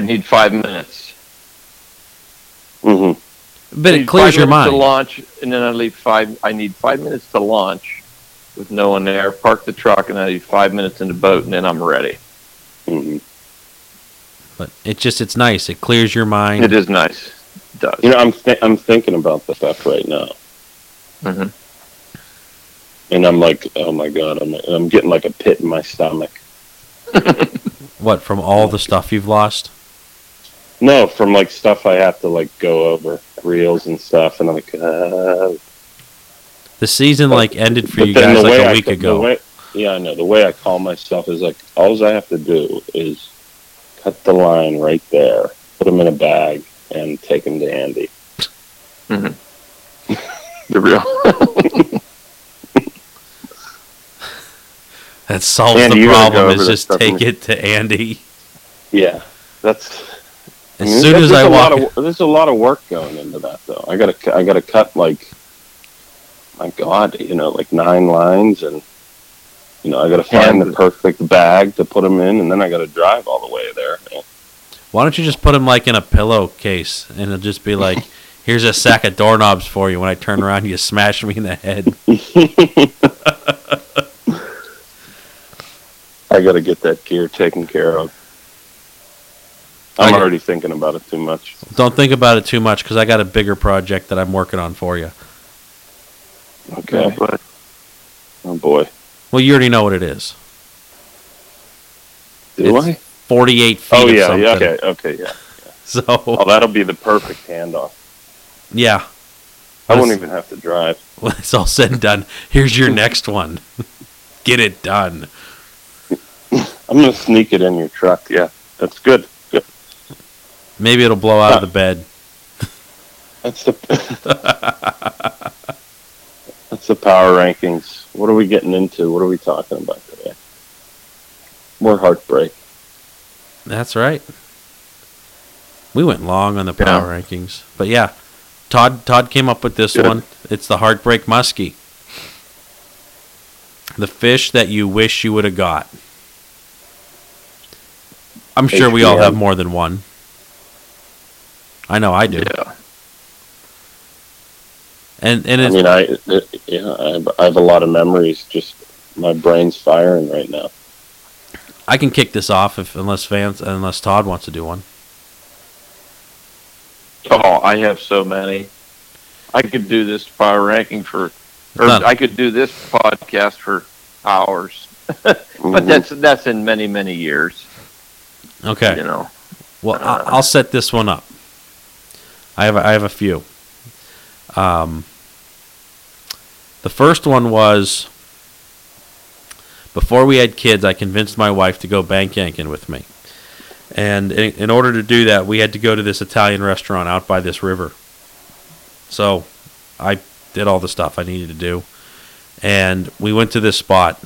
need 5 minutes. But it clears your mind. To launch, and then I need 5 minutes to launch with no one there, park the truck, and I need 5 minutes in the boat, and then I'm ready. But it's nice. It clears your mind. It is nice. Does. I'm thinking about the stuff right now, and I'm like, oh my God, I'm getting like a pit in my stomach What, from all the stuff you've lost? No, from like stuff I have to like go over, reels and stuff, and I'm like, The season like ended for you guys like a week ago. Yeah, I know. The way I call myself is like, all I have to do is cut the line right there, put them in a bag, and take them to Andy. Mm-hmm. You're real. That solves Andy, the problem, is just take it to Andy. Yeah, that's... There's a lot of work going into that, though. I gotta cut, like, my God, you know, like 9 lines, and, you know, I gotta find the perfect bag to put them in, and then I gotta drive all the way there. Yeah. Why don't you just put them, like, in a pillowcase, and it'll just be like, here's a sack of doorknobs for you. When I turn around, you smash me in the head. I got to get that gear taken care of. I'm already thinking about it too much. Don't think about it too much, because I got a bigger project that I'm working on for you. Okay. Oh, boy. Well, you already know what it is. It's 48 feet or something. Oh, yeah, okay. So. Oh, that'll be the perfect handoff. Yeah. I won't even have to drive. Well, it's all said and done. Here's your next one. Get it done. I'm going to sneak it in your truck. Yeah, that's good. Good. Maybe it'll blow out of the bed. That's the power rankings. What are we getting into? What are we talking about today? More heartbreak. That's right. We went long on the power rankings. But yeah, Todd came up with this one. It's the heartbreak muskie. The fish that you wish you would have got. I'm sure we all have more than one. I know I do. Yeah. And it's, I have a lot of memories. Just my brain's firing right now. I can kick this off unless Todd wants to do one. Oh, I have so many. I could do this power ranking I could do this podcast for hours. But that's in many, many years. Okay. You know. Well, I'll set this one up. I have a few. The first one was, before we had kids, I convinced my wife to go bank yanking with me. And in order to do that, we had to go to this Italian restaurant out by this river. So I did all the stuff I needed to do. And we went to this spot.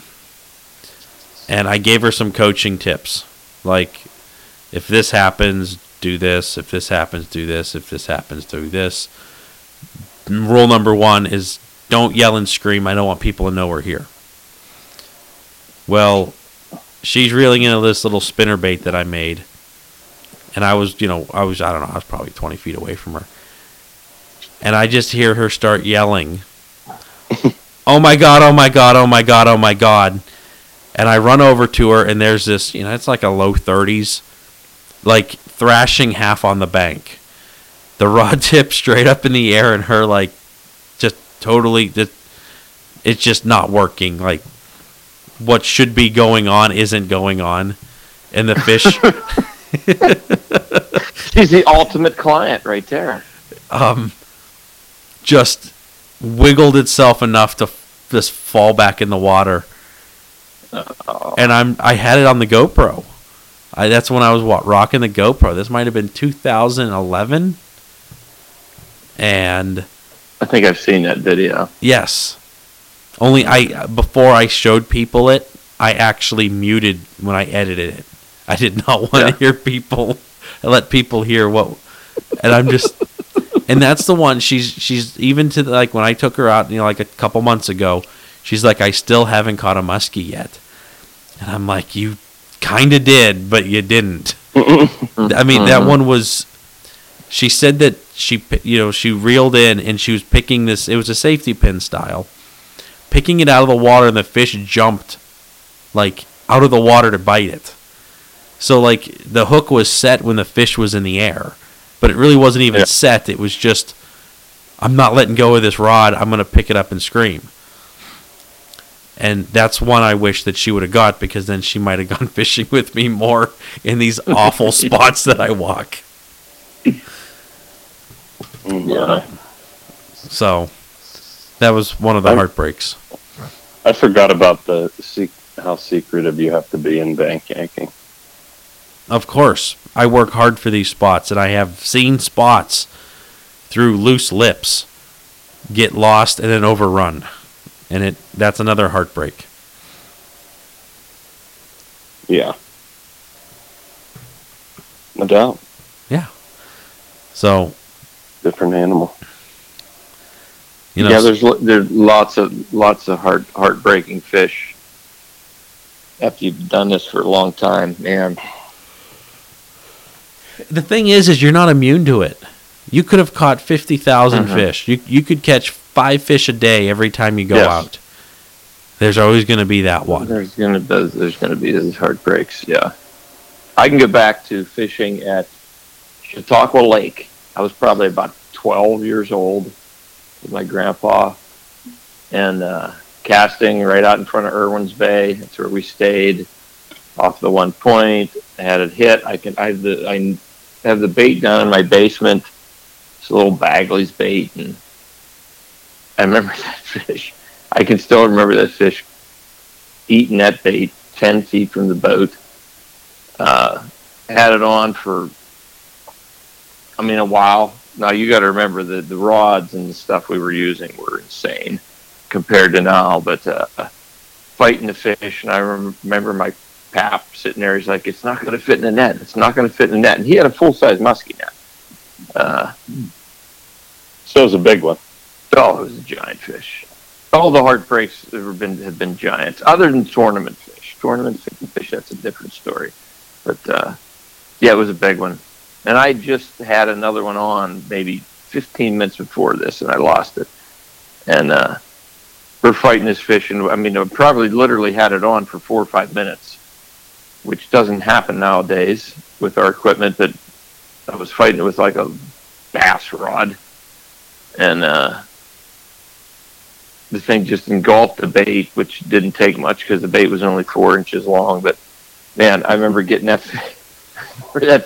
And I gave her some coaching tips. Like, if this happens, do this. If this happens, do this. If this happens, do this. Rule number 1 is don't yell and scream. I don't want people to know we're here. Well, she's reeling into this little spinnerbait that I made. And I was probably 20 feet away from her. And I just hear her start yelling, "Oh my God, oh my God, oh my God, oh my God." And I run over to her, and there's this, you know, it's like a low 30s, like thrashing half on the bank. The rod tip straight up in the air, and her, like, just totally, it's just not working. Like, what should be going on isn't going on. And the fish. She's the ultimate client right there. Just wiggled itself enough to just fall back in the water. And I had it on the GoPro. That's when I was rocking the GoPro. This might have been 2011, and I think I've seen that video. Yes, only before I showed people it, I actually muted when I edited it. I did not want to hear people. I let people hear what, and I'm just, and that's the one. She's even to the, like, when I took her out, you know, like a couple months ago. She's like, "I still haven't caught a muskie yet." And I'm like, "You kind of did, but you didn't." I mean, that one was, she said that she, you know, she reeled in and she was picking this, it was a safety pin style, picking it out of the water, and the fish jumped, like, out of the water to bite it. So, like, the hook was set when the fish was in the air, but it really wasn't even set. It was just, I'm not letting go of this rod. I'm going to pick it up and scream. And that's one I wish that she would have got, because then she might have gone fishing with me more in these awful spots that I walk. Yeah. So that was one of the heartbreaks. I forgot about how secretive you have to be in bank yanking. Of course. I work hard for these spots, and I have seen spots through loose lips get lost and then overrun. And that's another heartbreak. Yeah. No doubt. Yeah. So. Different animal. You know, yeah, there's lots of heartbreaking fish. After you've done this for a long time, man. The thing is you're not immune to it. You could have caught 50,000 fish. You could catch 5 fish a day every time you go out. There's always going to be that one. There's going to be those heartbreaks. Yeah, I can go back to fishing at Chautauqua Lake. I was probably about 12 years old with my grandpa, and casting right out in front of Irwin's Bay. That's where we stayed. Off the 1 point, I had it hit. I have the bait down in my basement. It's a little Bagley's bait, and I remember that fish. I can still remember that fish eating that bait 10 feet from the boat. Had it on for, a while. Now, you got to remember that the rods and the stuff we were using were insane compared to now, but fighting the fish, and I remember my pap sitting there. He's like, it's not going to fit in the net. It's not going to fit in the net. And he had a full-size muskie net. So it was a big one. Oh, it was a giant fish. All the heartbreaks that have been giants, other than tournament fish. Tournament fish, that's a different story. But, yeah, it was a big one. And I just had another one on maybe 15 minutes before this, and I lost it. And we're fighting this fish, and I probably literally had it on for 4 or 5 minutes, which doesn't happen nowadays with our equipment, but I was fighting it with like a bass rod. And the thing just engulfed the bait, which didn't take much because the bait was only 4 inches long. But, man, I remember getting that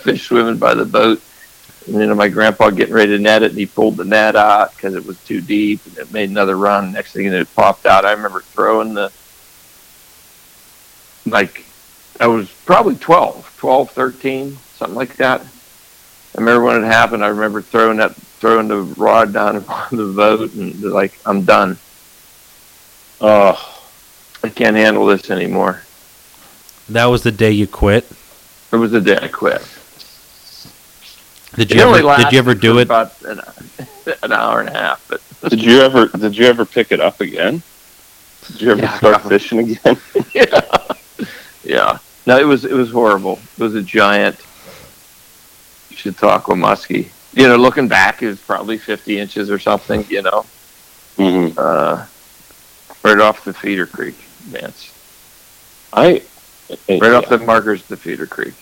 fish swimming by the boat. And then my grandpa getting ready to net it, and he pulled the net out because it was too deep. And it made another run. Next thing you know, it popped out. I remember throwing I was probably 12, 13, something like that. I remember when it happened. I remember throwing the rod down upon the boat, and I'm done. Oh, I can't handle this anymore. That was the day you quit? It was the day I quit. Did you ever do it? About an hour and a half. But did you ever pick it up again? Did you ever start fishing again? Yeah. No, it was horrible. It was a giant Chautauqua muskie. Looking back, it was probably 50 inches or something, Mm-hmm. Right off the feeder creek, Vance. Off the markers of the feeder creek.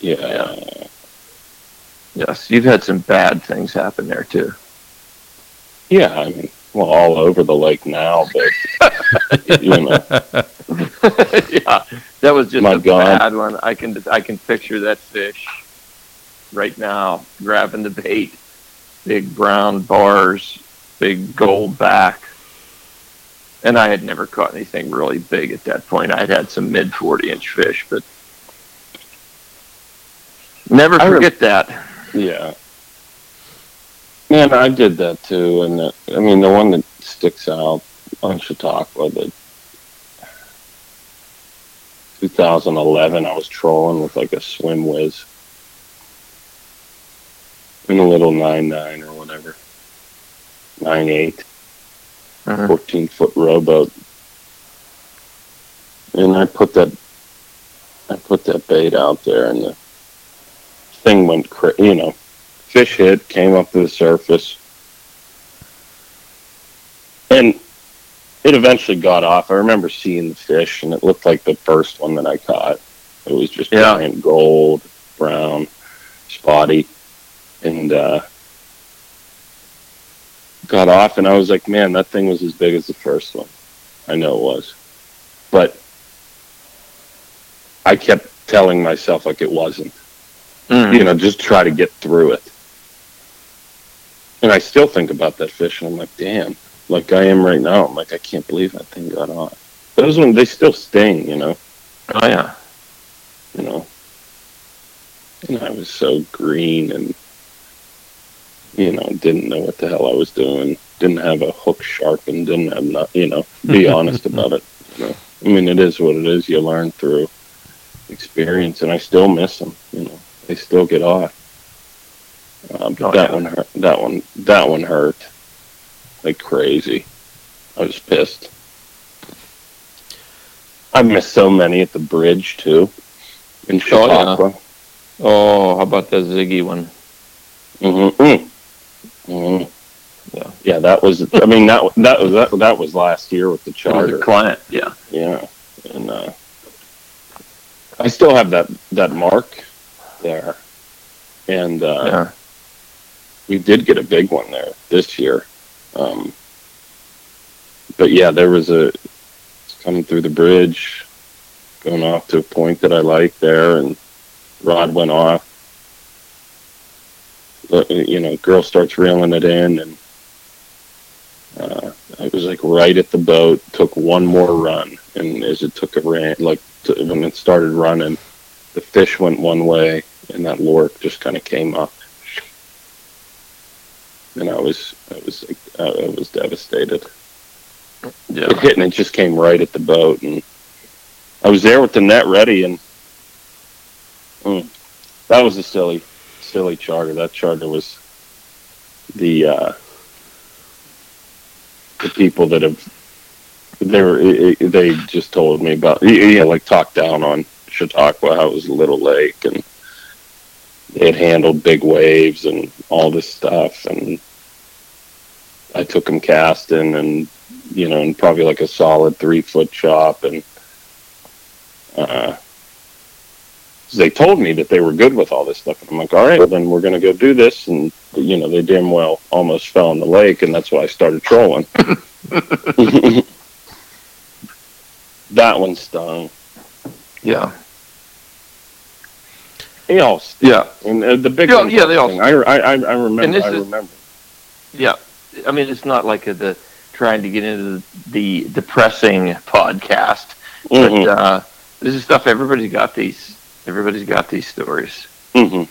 Yeah. Yes, you've had some bad things happen there, too. Yeah, all over the lake now, but, Yeah, that was just bad one. I can picture that fish right now, grabbing the bait, big brown bars, big gold back. And I had never caught anything really big at that point. I'd had some mid 40-inch fish, but never forget that. Yeah. Man, I did that too. And the one that sticks out on Chautauqua, the 2011, I was trolling with a swim whiz in a little 9.9 or whatever, 9.8, 14-foot rowboat, and I put that bait out there, and the thing went crazy. Fish hit, came up to the surface, and it eventually got off. I remember seeing the fish, and it looked like the first one that I caught. It was just giant gold, brown, spotty. And got off, and I was like, man, that thing was as big as the first one. I know it was. but I kept telling myself like it wasn't, you know, just try to get through it. And I still think about that fish, and I'm like, damn, like I am right now. I'm like, I can't believe that thing got on. Those ones, they still sting, you know. Oh, yeah. You know. And I was so green and, you know, didn't know what the hell I was doing. Didn't have a hook sharpened. Didn't have nothing, you know, be honest about it. You know? I mean, it is what it is. You learn through experience, and I still miss them, you know. They still get off. One hurt. That one hurt like crazy. I was pissed. I missed so many at the bridge too, in Chautauqua. Oh, how about that Ziggy one? Yeah. That was. I mean, that was last year with the charter client. Yeah. Yeah. And I still have that mark there, and yeah. We did get a big one there this year. But yeah, there was coming through the bridge, going off to a point that I liked there, and rod went off. You know, girl starts reeling it in, and it was like right at the boat, took one more run, and as it took a run, when it started running, the fish went one way, and that lork just kind of came up. And I was devastated. Yeah. It hit, and it just came right at the boat, and I was there with the net ready, and that was a silly charter. That charter was the people that they just told me about, you know, like talked down on Chautauqua, how it was a little lake, and they had handled big waves and all this stuff, and I took them casting, and you know, and probably like a solid 3-foot chop, and they told me that they were good with all this stuff, and I'm like, all right, well then we're gonna go do this, and you know, they damn well almost fell in the lake, and that's why I started trolling. That one stung. Yeah. They all stung. Yeah. And the big one. Yeah, they all stung. I remember. Yeah. I mean, it's not like trying to get into the depressing podcast, but this is stuff everybody's got. Everybody's got these stories. Mm-hmm.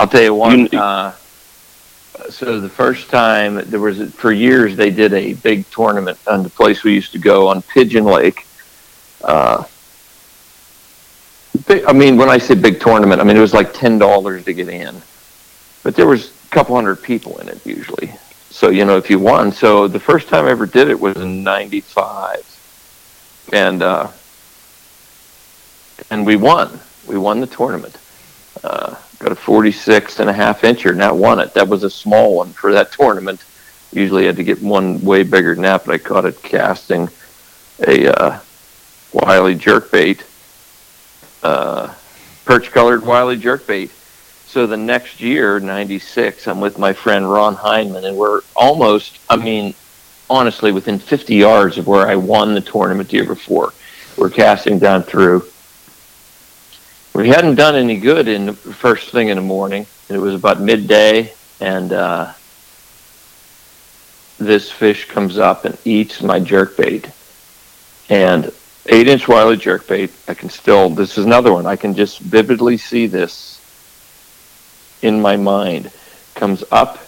I'll tell you one. So the first time there was, for years they did a big tournament on the place we used to go on Pigeon Lake. I mean, when I say big tournament, I mean it was like $10 to get in, but there was a couple hundred people in it usually. So, you know, if you won. So the first time I ever did it was in 95. And we won. We won the tournament. Got a 46.5-incher, and that won it. That was a small one for that tournament. Usually I had to get one way bigger than that, but I caught it casting a Wiley jerkbait, perch-colored Wiley jerkbait. So the next year, 96, I'm with my friend Ron Heinman, and we're almost, I mean, honestly, within 50 yards of where I won the tournament the year before. We're casting down through. We hadn't done any good in the first thing in the morning. It was about midday, and this fish comes up and eats my jerkbait. And 8-inch Wiley jerkbait, I can still, this is another one, I can just vividly see this in my mind, comes up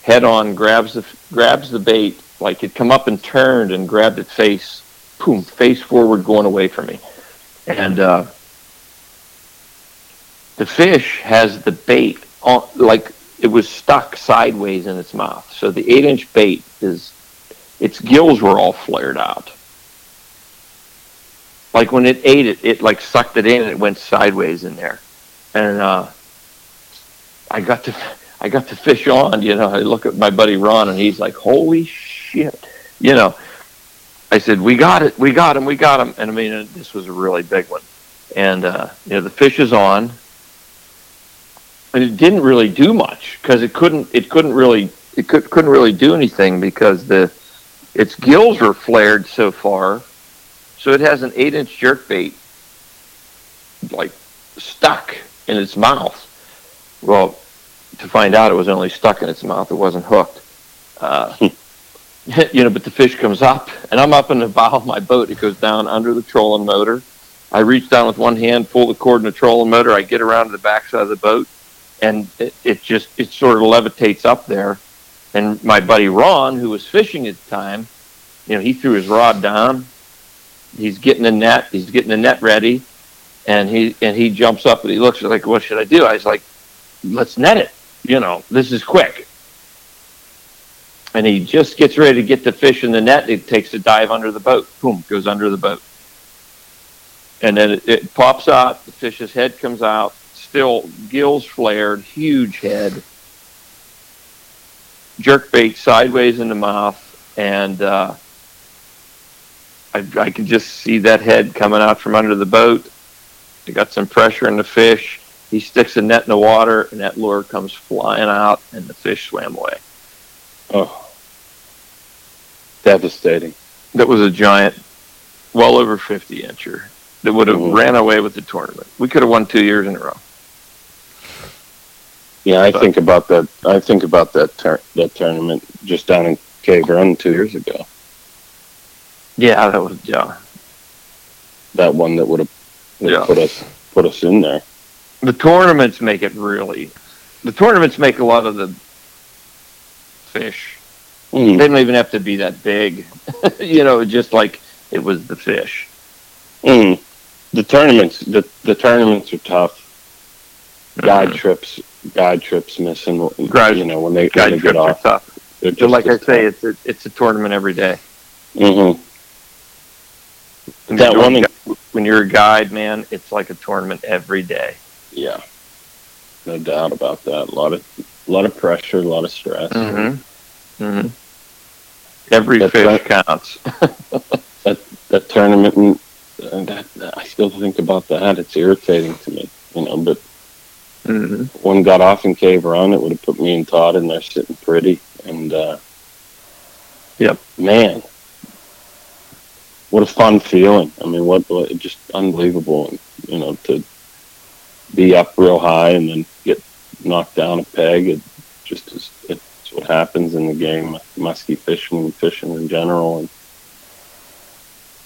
head on, grabs the bait, like it come up and turned and grabbed it face, boom, face forward, going away from me. And the fish has the bait on, like it was stuck sideways in its mouth. So the 8-inch bait, is its gills were all flared out. Like when it ate it, it like sucked it in and it went sideways in there. And I got the fish on, you know. I look at my buddy Ron, and he's like, "Holy shit!" You know. I said, "We got it, we got him." And I mean, this was a really big one. And you know, the fish is on, and it didn't really do much because it couldn't really do anything because its gills were flared so far, So it has an 8-inch jerkbait, like, stuck in its mouth. Well, to find out, it was only stuck in its mouth. It wasn't hooked. You know, but the fish comes up, and I'm up in the bow of my boat. It goes down under the trolling motor. I reach down with one hand, pull the cord in the trolling motor. I get around to the backside of the boat, and it sort of levitates up there. And my buddy Ron, who was fishing at the time, you know, he threw his rod down. He's getting the net. He's getting the net ready, and he jumps up and he looks like, "What should I do?" I was like, "Let's net it. You know, this is quick." And he just gets ready to get the fish in the net. It takes a dive under the boat. Boom, goes under the boat. And then it pops out. The fish's head comes out. Still gills flared, huge head. Jerkbait sideways in the mouth, and I could just see that head coming out from under the boat. It got some pressure in the fish. He sticks a net in the water, and that lure comes flying out, and the fish swam away. Oh, devastating. That was a giant, well over 50-incher that would have ran away with the tournament. We could have won 2 years in a row. Yeah, think about that. I think about that tournament just down in Cave Run 2 years ago. Yeah, that was that one that would have put us in there. The tournaments make a lot of the fish. Mm. They don't even have to be that big, you know. Just like it was the fish. Mm. The tournaments are tough. Guide trips missing. You know, when they get off. But like I say, it's a tournament every day. Mm-hmm. That one, when you're a guide, man, it's like a tournament every day. Yeah, no doubt about that. A lot of pressure, a lot of stress. Mm-hmm. Mm-hmm. Every fish counts. that tournament, I still think about that. It's irritating to me, you know. But one got off in Cave Run, it would have put me and Todd in there sitting pretty, and yep, man. What a fun feeling! I mean, just unbelievable, you know, to be up real high and then get knocked down a peg. It's what happens in the game. Musky fishing in general, and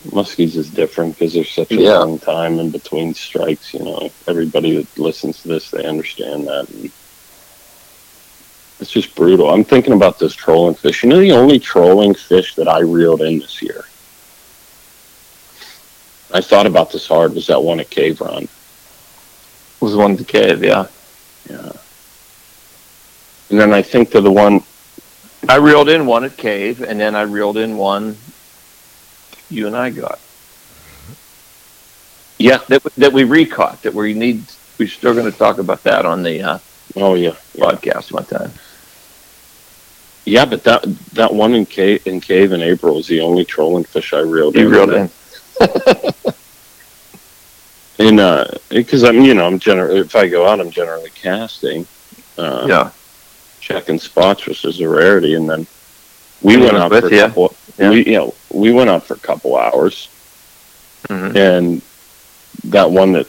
muskies is different because there's such a long time in between strikes. You know, everybody that listens to this, they understand that. And it's just brutal. I'm thinking about this trolling fish. You know, the only trolling fish that I reeled in this year. I thought about this hard, was that one at Cave Run. Was the one at the cave, yeah. Yeah. And then I think to the one... I reeled in one at Cave, and then I reeled in one you and I got. Yeah, that we re-caught, that we need... We're still going to talk about that on the podcast one time. Yeah, but that one in Cave in April was the only trolling fish I reeled in. You reeled in. And because if I go out, I'm generally casting, checking spots, which is a rarity. And then we went out for a couple hours, and that one that,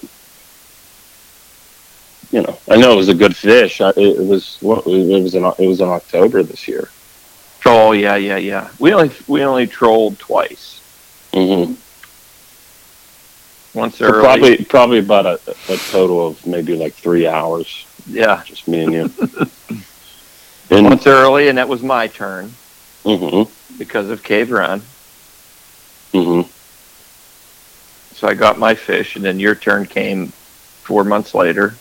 you know, I know it was a good fish. It was in October this year. Oh yeah. We only trolled twice. Mm-hmm. Once early. Probably about a total of maybe like 3 hours. Yeah. Just me and you. Once early, and that was my turn. Mm-hmm. Because of Cave Run. Mm-hmm. So I got my fish, and then your turn came 4 months later.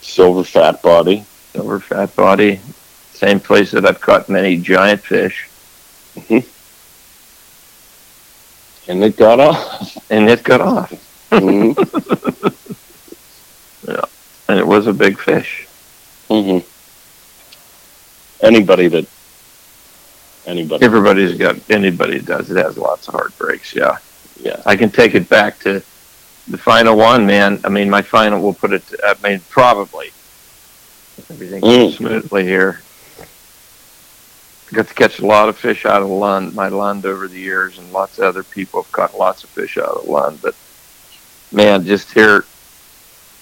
Silver fat body. Same place that I've caught many giant fish. Mm-hmm. And it got off. Mm-hmm. Yeah. And it was a big fish. Mm-hmm. Anybody does it has lots of heartbreaks, yeah. Yeah. I can take it back to the final one, man. I mean, my final, we'll put it, probably. Everything goes smoothly here. got to catch a lot of fish out of Lund, my Lund over the years, and lots of other people have caught lots of fish out of Lund. But, man, just here,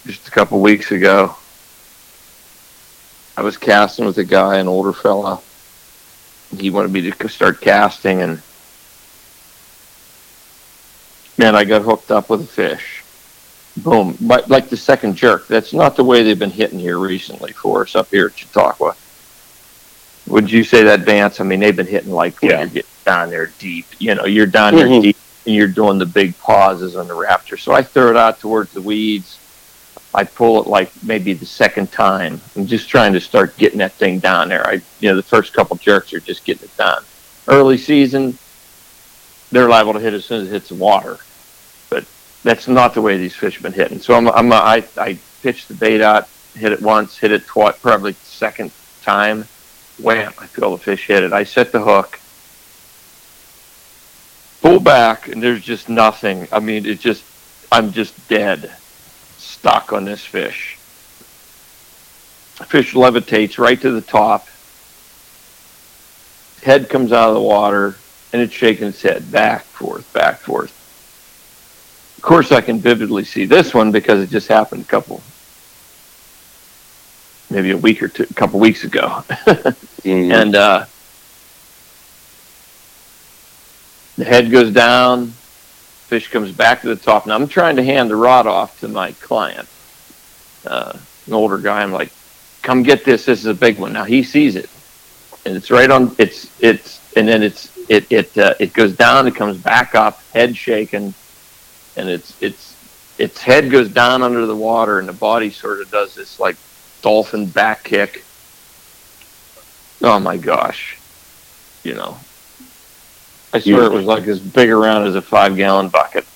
just a couple weeks ago, I was casting with a guy, an older fella. He wanted me to start casting, and, man, I got hooked up with a fish. Boom. But like the second jerk. That's not the way they've been hitting here recently for us up here at Chautauqua. Would you say that, Vance? I mean, they've been hitting like when you're getting down there deep. You know, you're down there deep, and you're doing the big pauses on the raptor. So I throw it out towards the weeds. I pull it like maybe the second time. I'm just trying to start getting that thing down there. The first couple jerks are just getting it done. Early season, they're liable to hit as soon as it hits the water. But that's not the way these fish have been hitting. So I pitched the bait out, hit it once, hit it twice, probably second time. Wham, I feel the fish hit it. I set the hook, pull back, and there's just nothing. I mean, I'm just dead, stuck on this fish. The fish levitates right to the top. Head comes out of the water, and it's shaking its head back, forth, back, forth. Of course, I can vividly see this one because it just happened a couple weeks ago. And the head goes down, fish comes back to the top. Now, I'm trying to hand the rod off to my client, an older guy. I'm like, come get this. This is a big one. Now, he sees it, and it's right on. It goes down, it comes back up, head shaking, and its head goes down under the water, and the body sort of does this, like, dolphin back kick. Oh my gosh. I swear it was like as big around as a 5-gallon bucket.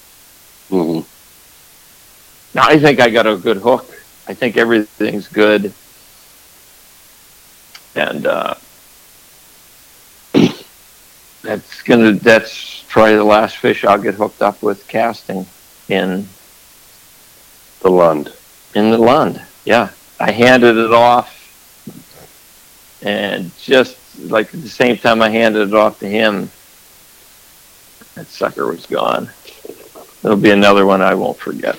Now I think I got a good hook. I think everything's good. And that's probably the last fish I'll get hooked up with casting in the Lund. Yeah. I handed it off, and just like at the same time I handed it off to him, that sucker was gone. It'll be another one I won't forget.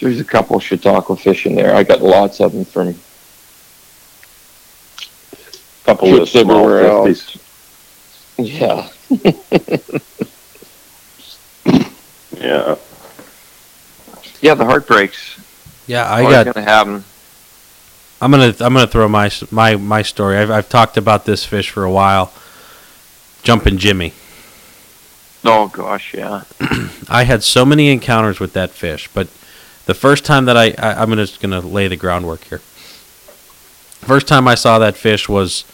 There's a couple of Chautauqua fish in there. I got lots of them from a couple of everywhere else. Yeah. Yeah. Yeah, the heartbreaks. Yeah, I'm gonna throw my story. I've talked about this fish for a while. Jumping Jimmy. Oh gosh, yeah. I had so many encounters with that fish, but the first time that I'm just gonna lay the groundwork here. First time I saw that fish was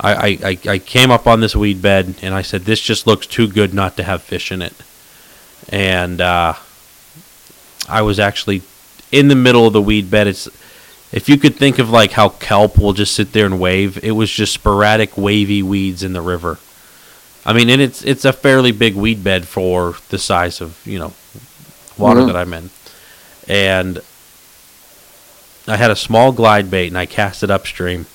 I came up on this weed bed and I said, this just looks too good not to have fish in it, and I was actually in the middle of the weed bed. It's, if you could think of like how kelp will just sit there and wave, it was just sporadic wavy weeds in the river. I mean, and it's a fairly big weed bed for the size of, water that I'm in. And I had a small glide bait and I cast it upstream.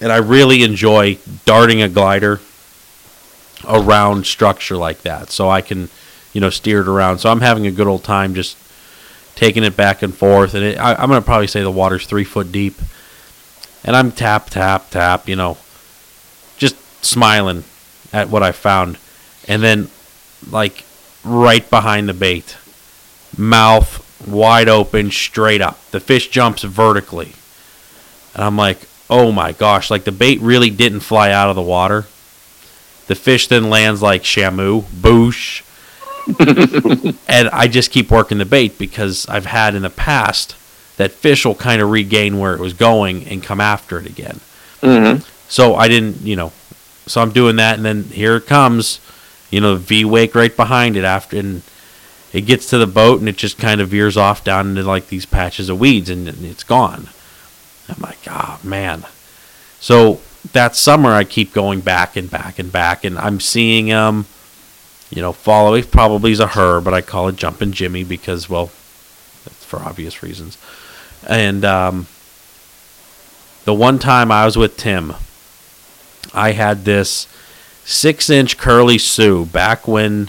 And I really enjoy darting a glider around structure like that so I can, steer it around. So I'm having a good old time just taking it back and forth, and I'm going to probably say the water's 3 foot deep, and I'm tap, tap, tap, just smiling at what I found, and then, like, right behind the bait, mouth wide open, straight up. The fish jumps vertically, and I'm like, oh my gosh, like the bait really didn't fly out of the water. The fish then lands like Shamu, boosh. And I just keep working the bait because I've had in the past that fish will kind of regain where it was going and come after it again. So I didn't, so I'm doing that, and then here it comes, V-wake right behind it after, and it gets to the boat and it just kind of veers off down into like these patches of weeds, and it's gone. I'm like, oh man. So that summer I keep going back and back and back, and I'm seeing follow. It probably is a her, but I call it Jumpin' Jimmy because, well, that's for obvious reasons. And the one time I was with Tim, I had this 6-inch curly Sue back when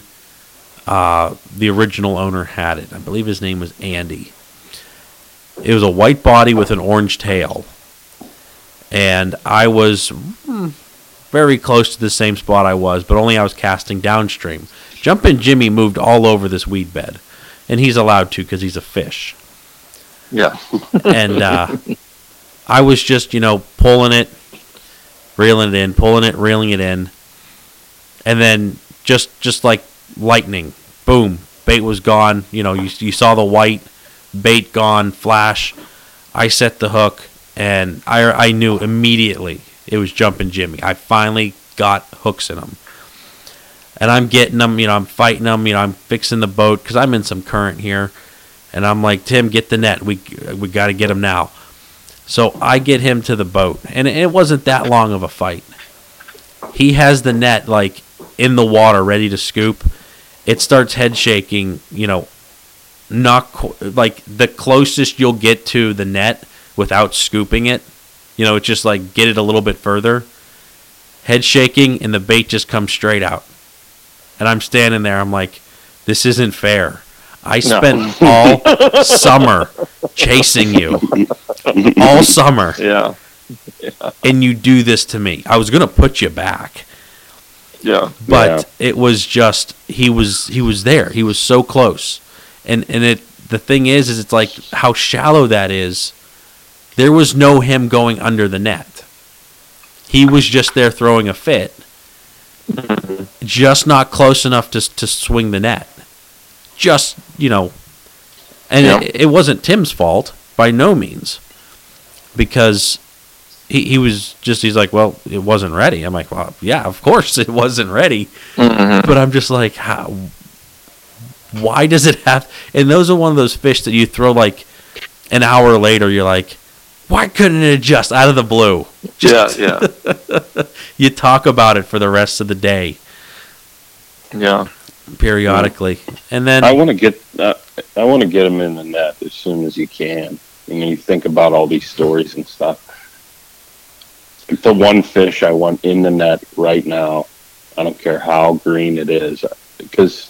the original owner had it. I believe his name was Andy. It was a white body with an orange tail. And I was very close to the same spot I was, but only I was casting downstream. Jumpin' Jimmy moved all over this weed bed, and he's allowed to because he's a fish. Yeah. And I was just, pulling it, reeling it in, pulling it, reeling it in. And then just like lightning, boom, bait was gone. You saw the white, bait gone, flash. I set the hook, and I knew immediately it was Jumpin' Jimmy. I finally got hooks in them. And I'm getting them, I'm fighting them, I'm fixing the boat because I'm in some current here. And I'm like, Tim, get the net. We got to get him now. So I get him to the boat. And it wasn't that long of a fight. He has the net, in the water, ready to scoop. It starts head shaking, not the closest you'll get to the net without scooping it. It's just get it a little bit further. Head shaking, and the bait just comes straight out. And I'm standing there. I'm like, this isn't fair. I spent all summer chasing you. All summer. Yeah. And you do this to me. I was going to put you back. Yeah. But it was just, he was there. He was so close. And the thing is it's how shallow that is. There was no him going under the net. He was just there throwing a fit. Just not close enough to swing the net. Just, it wasn't Tim's fault by no means, because he was just, he's like, well, it wasn't ready. I'm like, well, yeah, of course it wasn't ready. Mm-hmm. But I'm just like, why does it have, and those are one of those fish that you throw an hour later, you're like, why couldn't it adjust out of the blue? Yeah. You talk about it for the rest of the day. Yeah. Periodically, and then I want to get him in the net as soon as you can. You think about all these stories and stuff. The one fish I want in the net right now, I don't care how green it is, because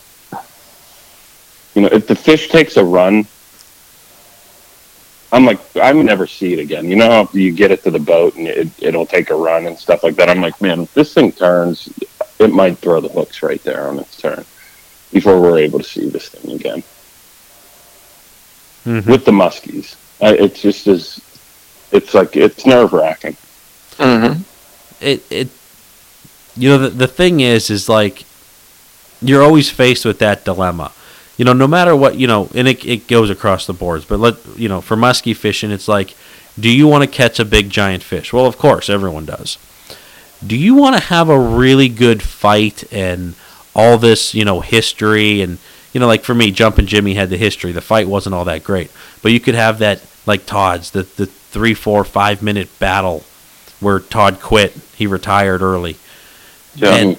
if the fish takes a run, I'm like, I would never see it again. If you get it to the boat and it'll take a run and stuff like that. I'm like, man, if this thing turns, it might throw the hooks right there on its turn before we're able to see this thing again. Mm-hmm. With the muskies, it's just is. It's it's nerve wracking. Mm-hmm. It the thing is you're always faced with that dilemma. No matter what and it goes across the boards. But for musky fishing, it's do you want to catch a big giant fish? Well, of course, everyone does. Do you want to have a really good fight and all this, history and, for me, Jumpin' Jimmy had the history. The fight wasn't all that great. But you could have that, Todd's, the 3-4-5 minute battle where Todd quit. He retired early. Yeah. And,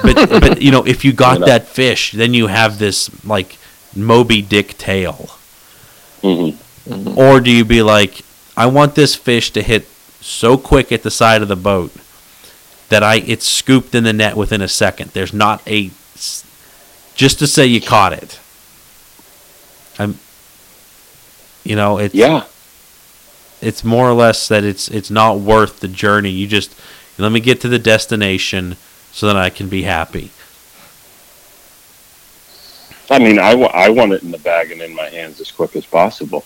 but if you got that fish, then you have this, Moby Dick tale. Mm-hmm. Mm-hmm. Or do you be I want this fish to hit so quick at the side of the boat that it's scooped in the net within a second. There's not just to say you caught it. It's more or less that it's not worth the journey. You just let me get to the destination so that I can be happy. I mean, I want it in the bag and in my hands as quick as possible.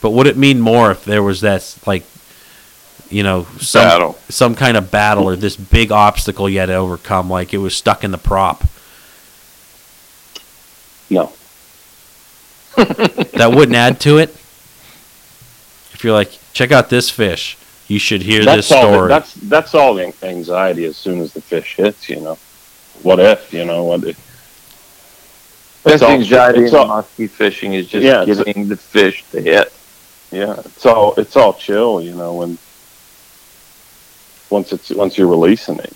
But would it mean more if there was that some kind of battle or this big obstacle you had to overcome, it was stuck in the prop? No. That wouldn't add to it? If you're check out this fish. You should hear this story. That's all the anxiety as soon as the fish hits, What if, What if? That's anxiety in musky fishing is just getting the fish to hit. Yeah, it's all chill, when once you're releasing it,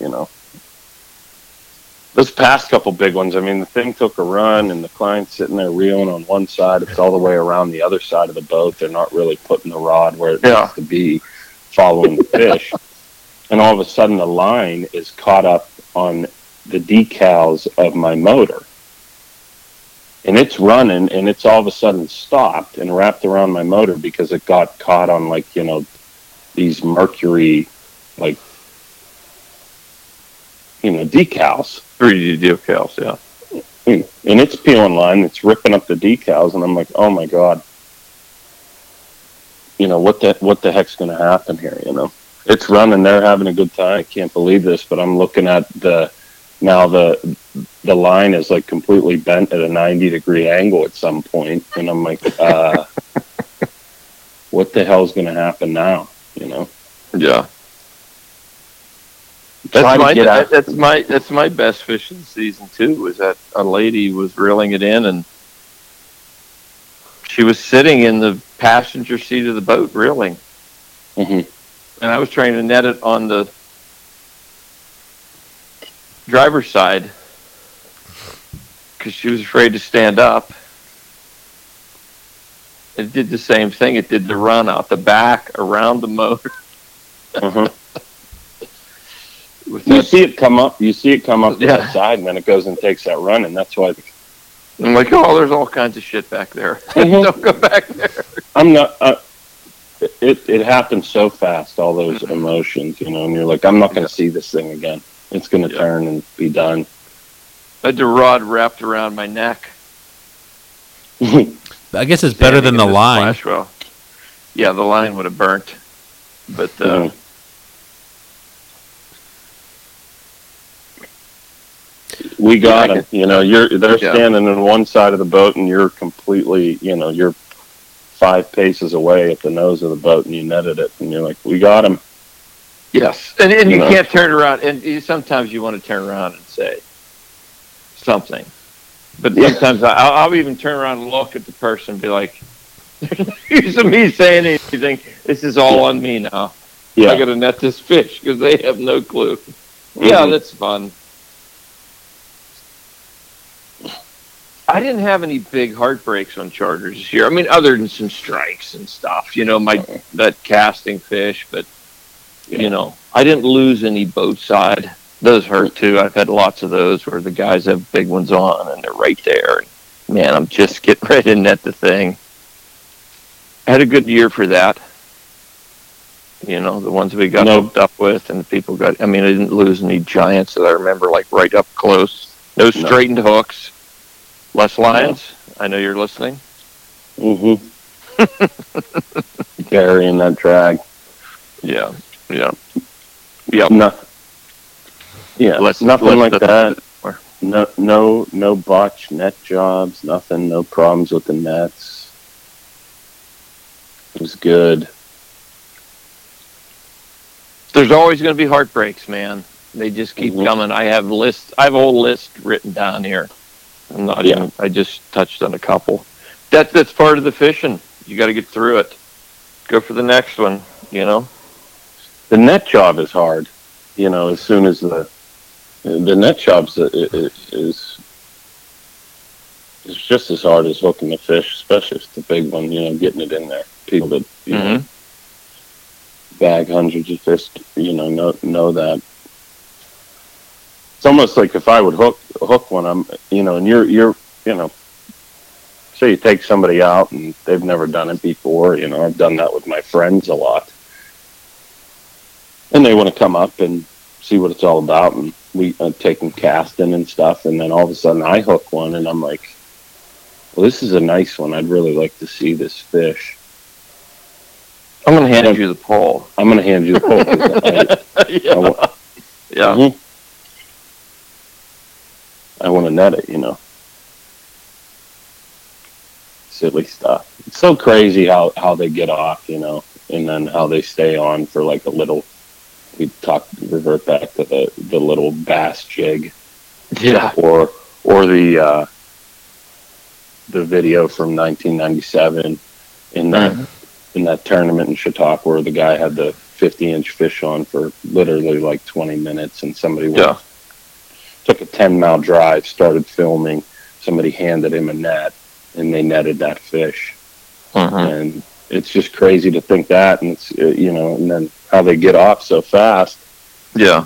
Those past couple big ones, the thing took a run, and the client's sitting there reeling on one side. It's all the way around the other side of the boat. They're not really putting the rod where it needs to be, following the fish. and all of a sudden a line is caught up on the decals of my motor. And it's running, and it's all of a sudden stopped and wrapped around my motor because it got caught on, like, you know, these Mercury, like, you know, decals. 3D decals, yeah. And it's peeling line, it's ripping up the decals, and I'm like, oh my God. You know, what the heck's going to happen here, you know? It's running, they're having a good time. I can't believe this, but I'm looking at the line is like completely bent at a 90-degree angle at some point, and I'm like, what the hell's going to happen now, you know? Yeah. That's my best fish of the season too, was that a lady was reeling it in, and she was sitting in the passenger seat of the boat reeling. Mm-hmm. And I was trying to net it on the driver's side because she was afraid to stand up. It did the same thing. It did the run out the back, around the motor. Uh-huh. You see it come up to that side, and then it goes and takes that run, and that's why I'm like, oh, there's all kinds of shit back there. Mm-hmm. Don't go back there. I'm not. It happens so fast, all those emotions, you know, and you're like, I'm not going to see this thing again. It's going to turn and be done. I had the rod wrapped around my neck. I guess it's better than the line. Well, yeah, the line would have burnt, but. We got him. You know, they're standing on one side of the boat, and you're completely, you know, you're 5 paces away at the nose of the boat, and you netted it, and you're like, we got him. Yes, and you can't turn around, and sometimes you want to turn around and say something, but sometimes I'll even turn around and look at the person and be like, "Here's me saying anything. This is all on me now. Yeah. I got to net this fish because they have no clue." Mm-hmm. Yeah, that's fun. I didn't have any big heartbreaks on charters this year. I mean, other than some strikes and stuff, you know, that casting fish. But, you know, I didn't lose any boat side. Those hurt, too. I've had lots of those where the guys have big ones on, and they're right there. And, man, I'm just getting right in at the thing. I had a good year for that. You know, the ones we got hooked up with, and the people got... I mean, I didn't lose any giants that I remember, like, right up close. No straightened hooks. Les Lyons, I know you're listening. Mm-hmm. Carrying that drag. Yeah. No. Yeah. Nothing like that. No botched net jobs. Nothing. No problems with the nets. It was good. There's always going to be heartbreaks, man. They just keep coming. I have a whole list written down here. I'm not even. I just touched on a couple. That's part of the fishing. You got to get through it. Go for the next one. You know, the net job is hard. You know, as soon as the net job is just as hard as hooking the fish, especially if it's the big one. You know, getting it in there. People that you know, bag hundreds of fish. You know that. It's almost like if I would hook one, I'm, you know, and you're, you know, so you take somebody out and they've never done it before. You know, I've done that with my friends a lot, and they want to come up and see what it's all about. And we take them casting and stuff, and then all of a sudden I hook one, and I'm like, "Well, this is a nice one. I'd really like to see this fish." I'm going to hand you the pole. Yeah. Mm-hmm. I want to net it, you know. Silly stuff. It's so crazy how they get off, you know, and then how they stay on for like a little. We revert back to the little bass jig, or the video from 1997 in that tournament in Chautauqua where the guy had the 50-inch fish on for literally like 20 minutes, and somebody was. Took a 10-mile drive, started filming. Somebody handed him a net, and they netted that fish. Uh-huh. And it's just crazy to think that, and it's, you know, and then how they get off so fast. Yeah.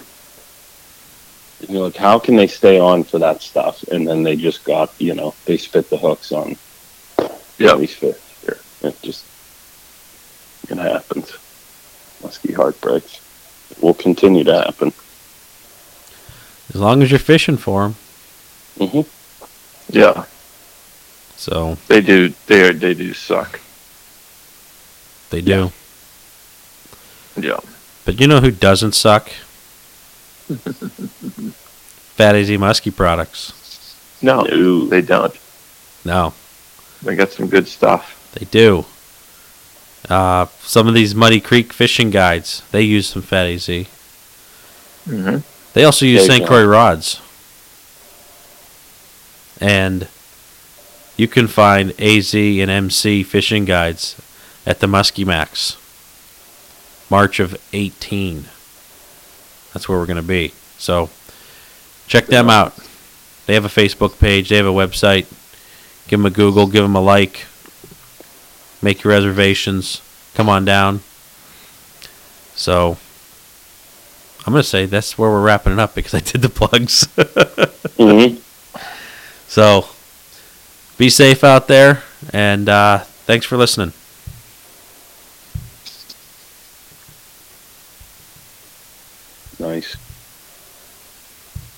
And you're like, how can they stay on for that stuff? And then they just got, you know, they spit the hooks on these fish here. It just, it happens. Musky heartbreaks. It will continue to happen. As long as you're fishing for them. Mm-hmm. Yeah. So. They do suck. They do. Yeah. But you know who doesn't suck? Fat AZ Musky Products. No, they don't. No. They got some good stuff. They do. Some of these Muddy Creek Fishing Guides, they use some Fat AZ. Mm-hmm. They also use St. Croix rods. And you can find AZ and MC Fishing Guides at the Musky Max. March of 18. That's where we're going to be. So check them out. They have a Facebook page. They have a website. Give them a Google. Give them a like. Make your reservations. Come on down. So I'm going to say that's where we're wrapping it up because I did the plugs. Mm-hmm. So be safe out there, and thanks for listening. Nice.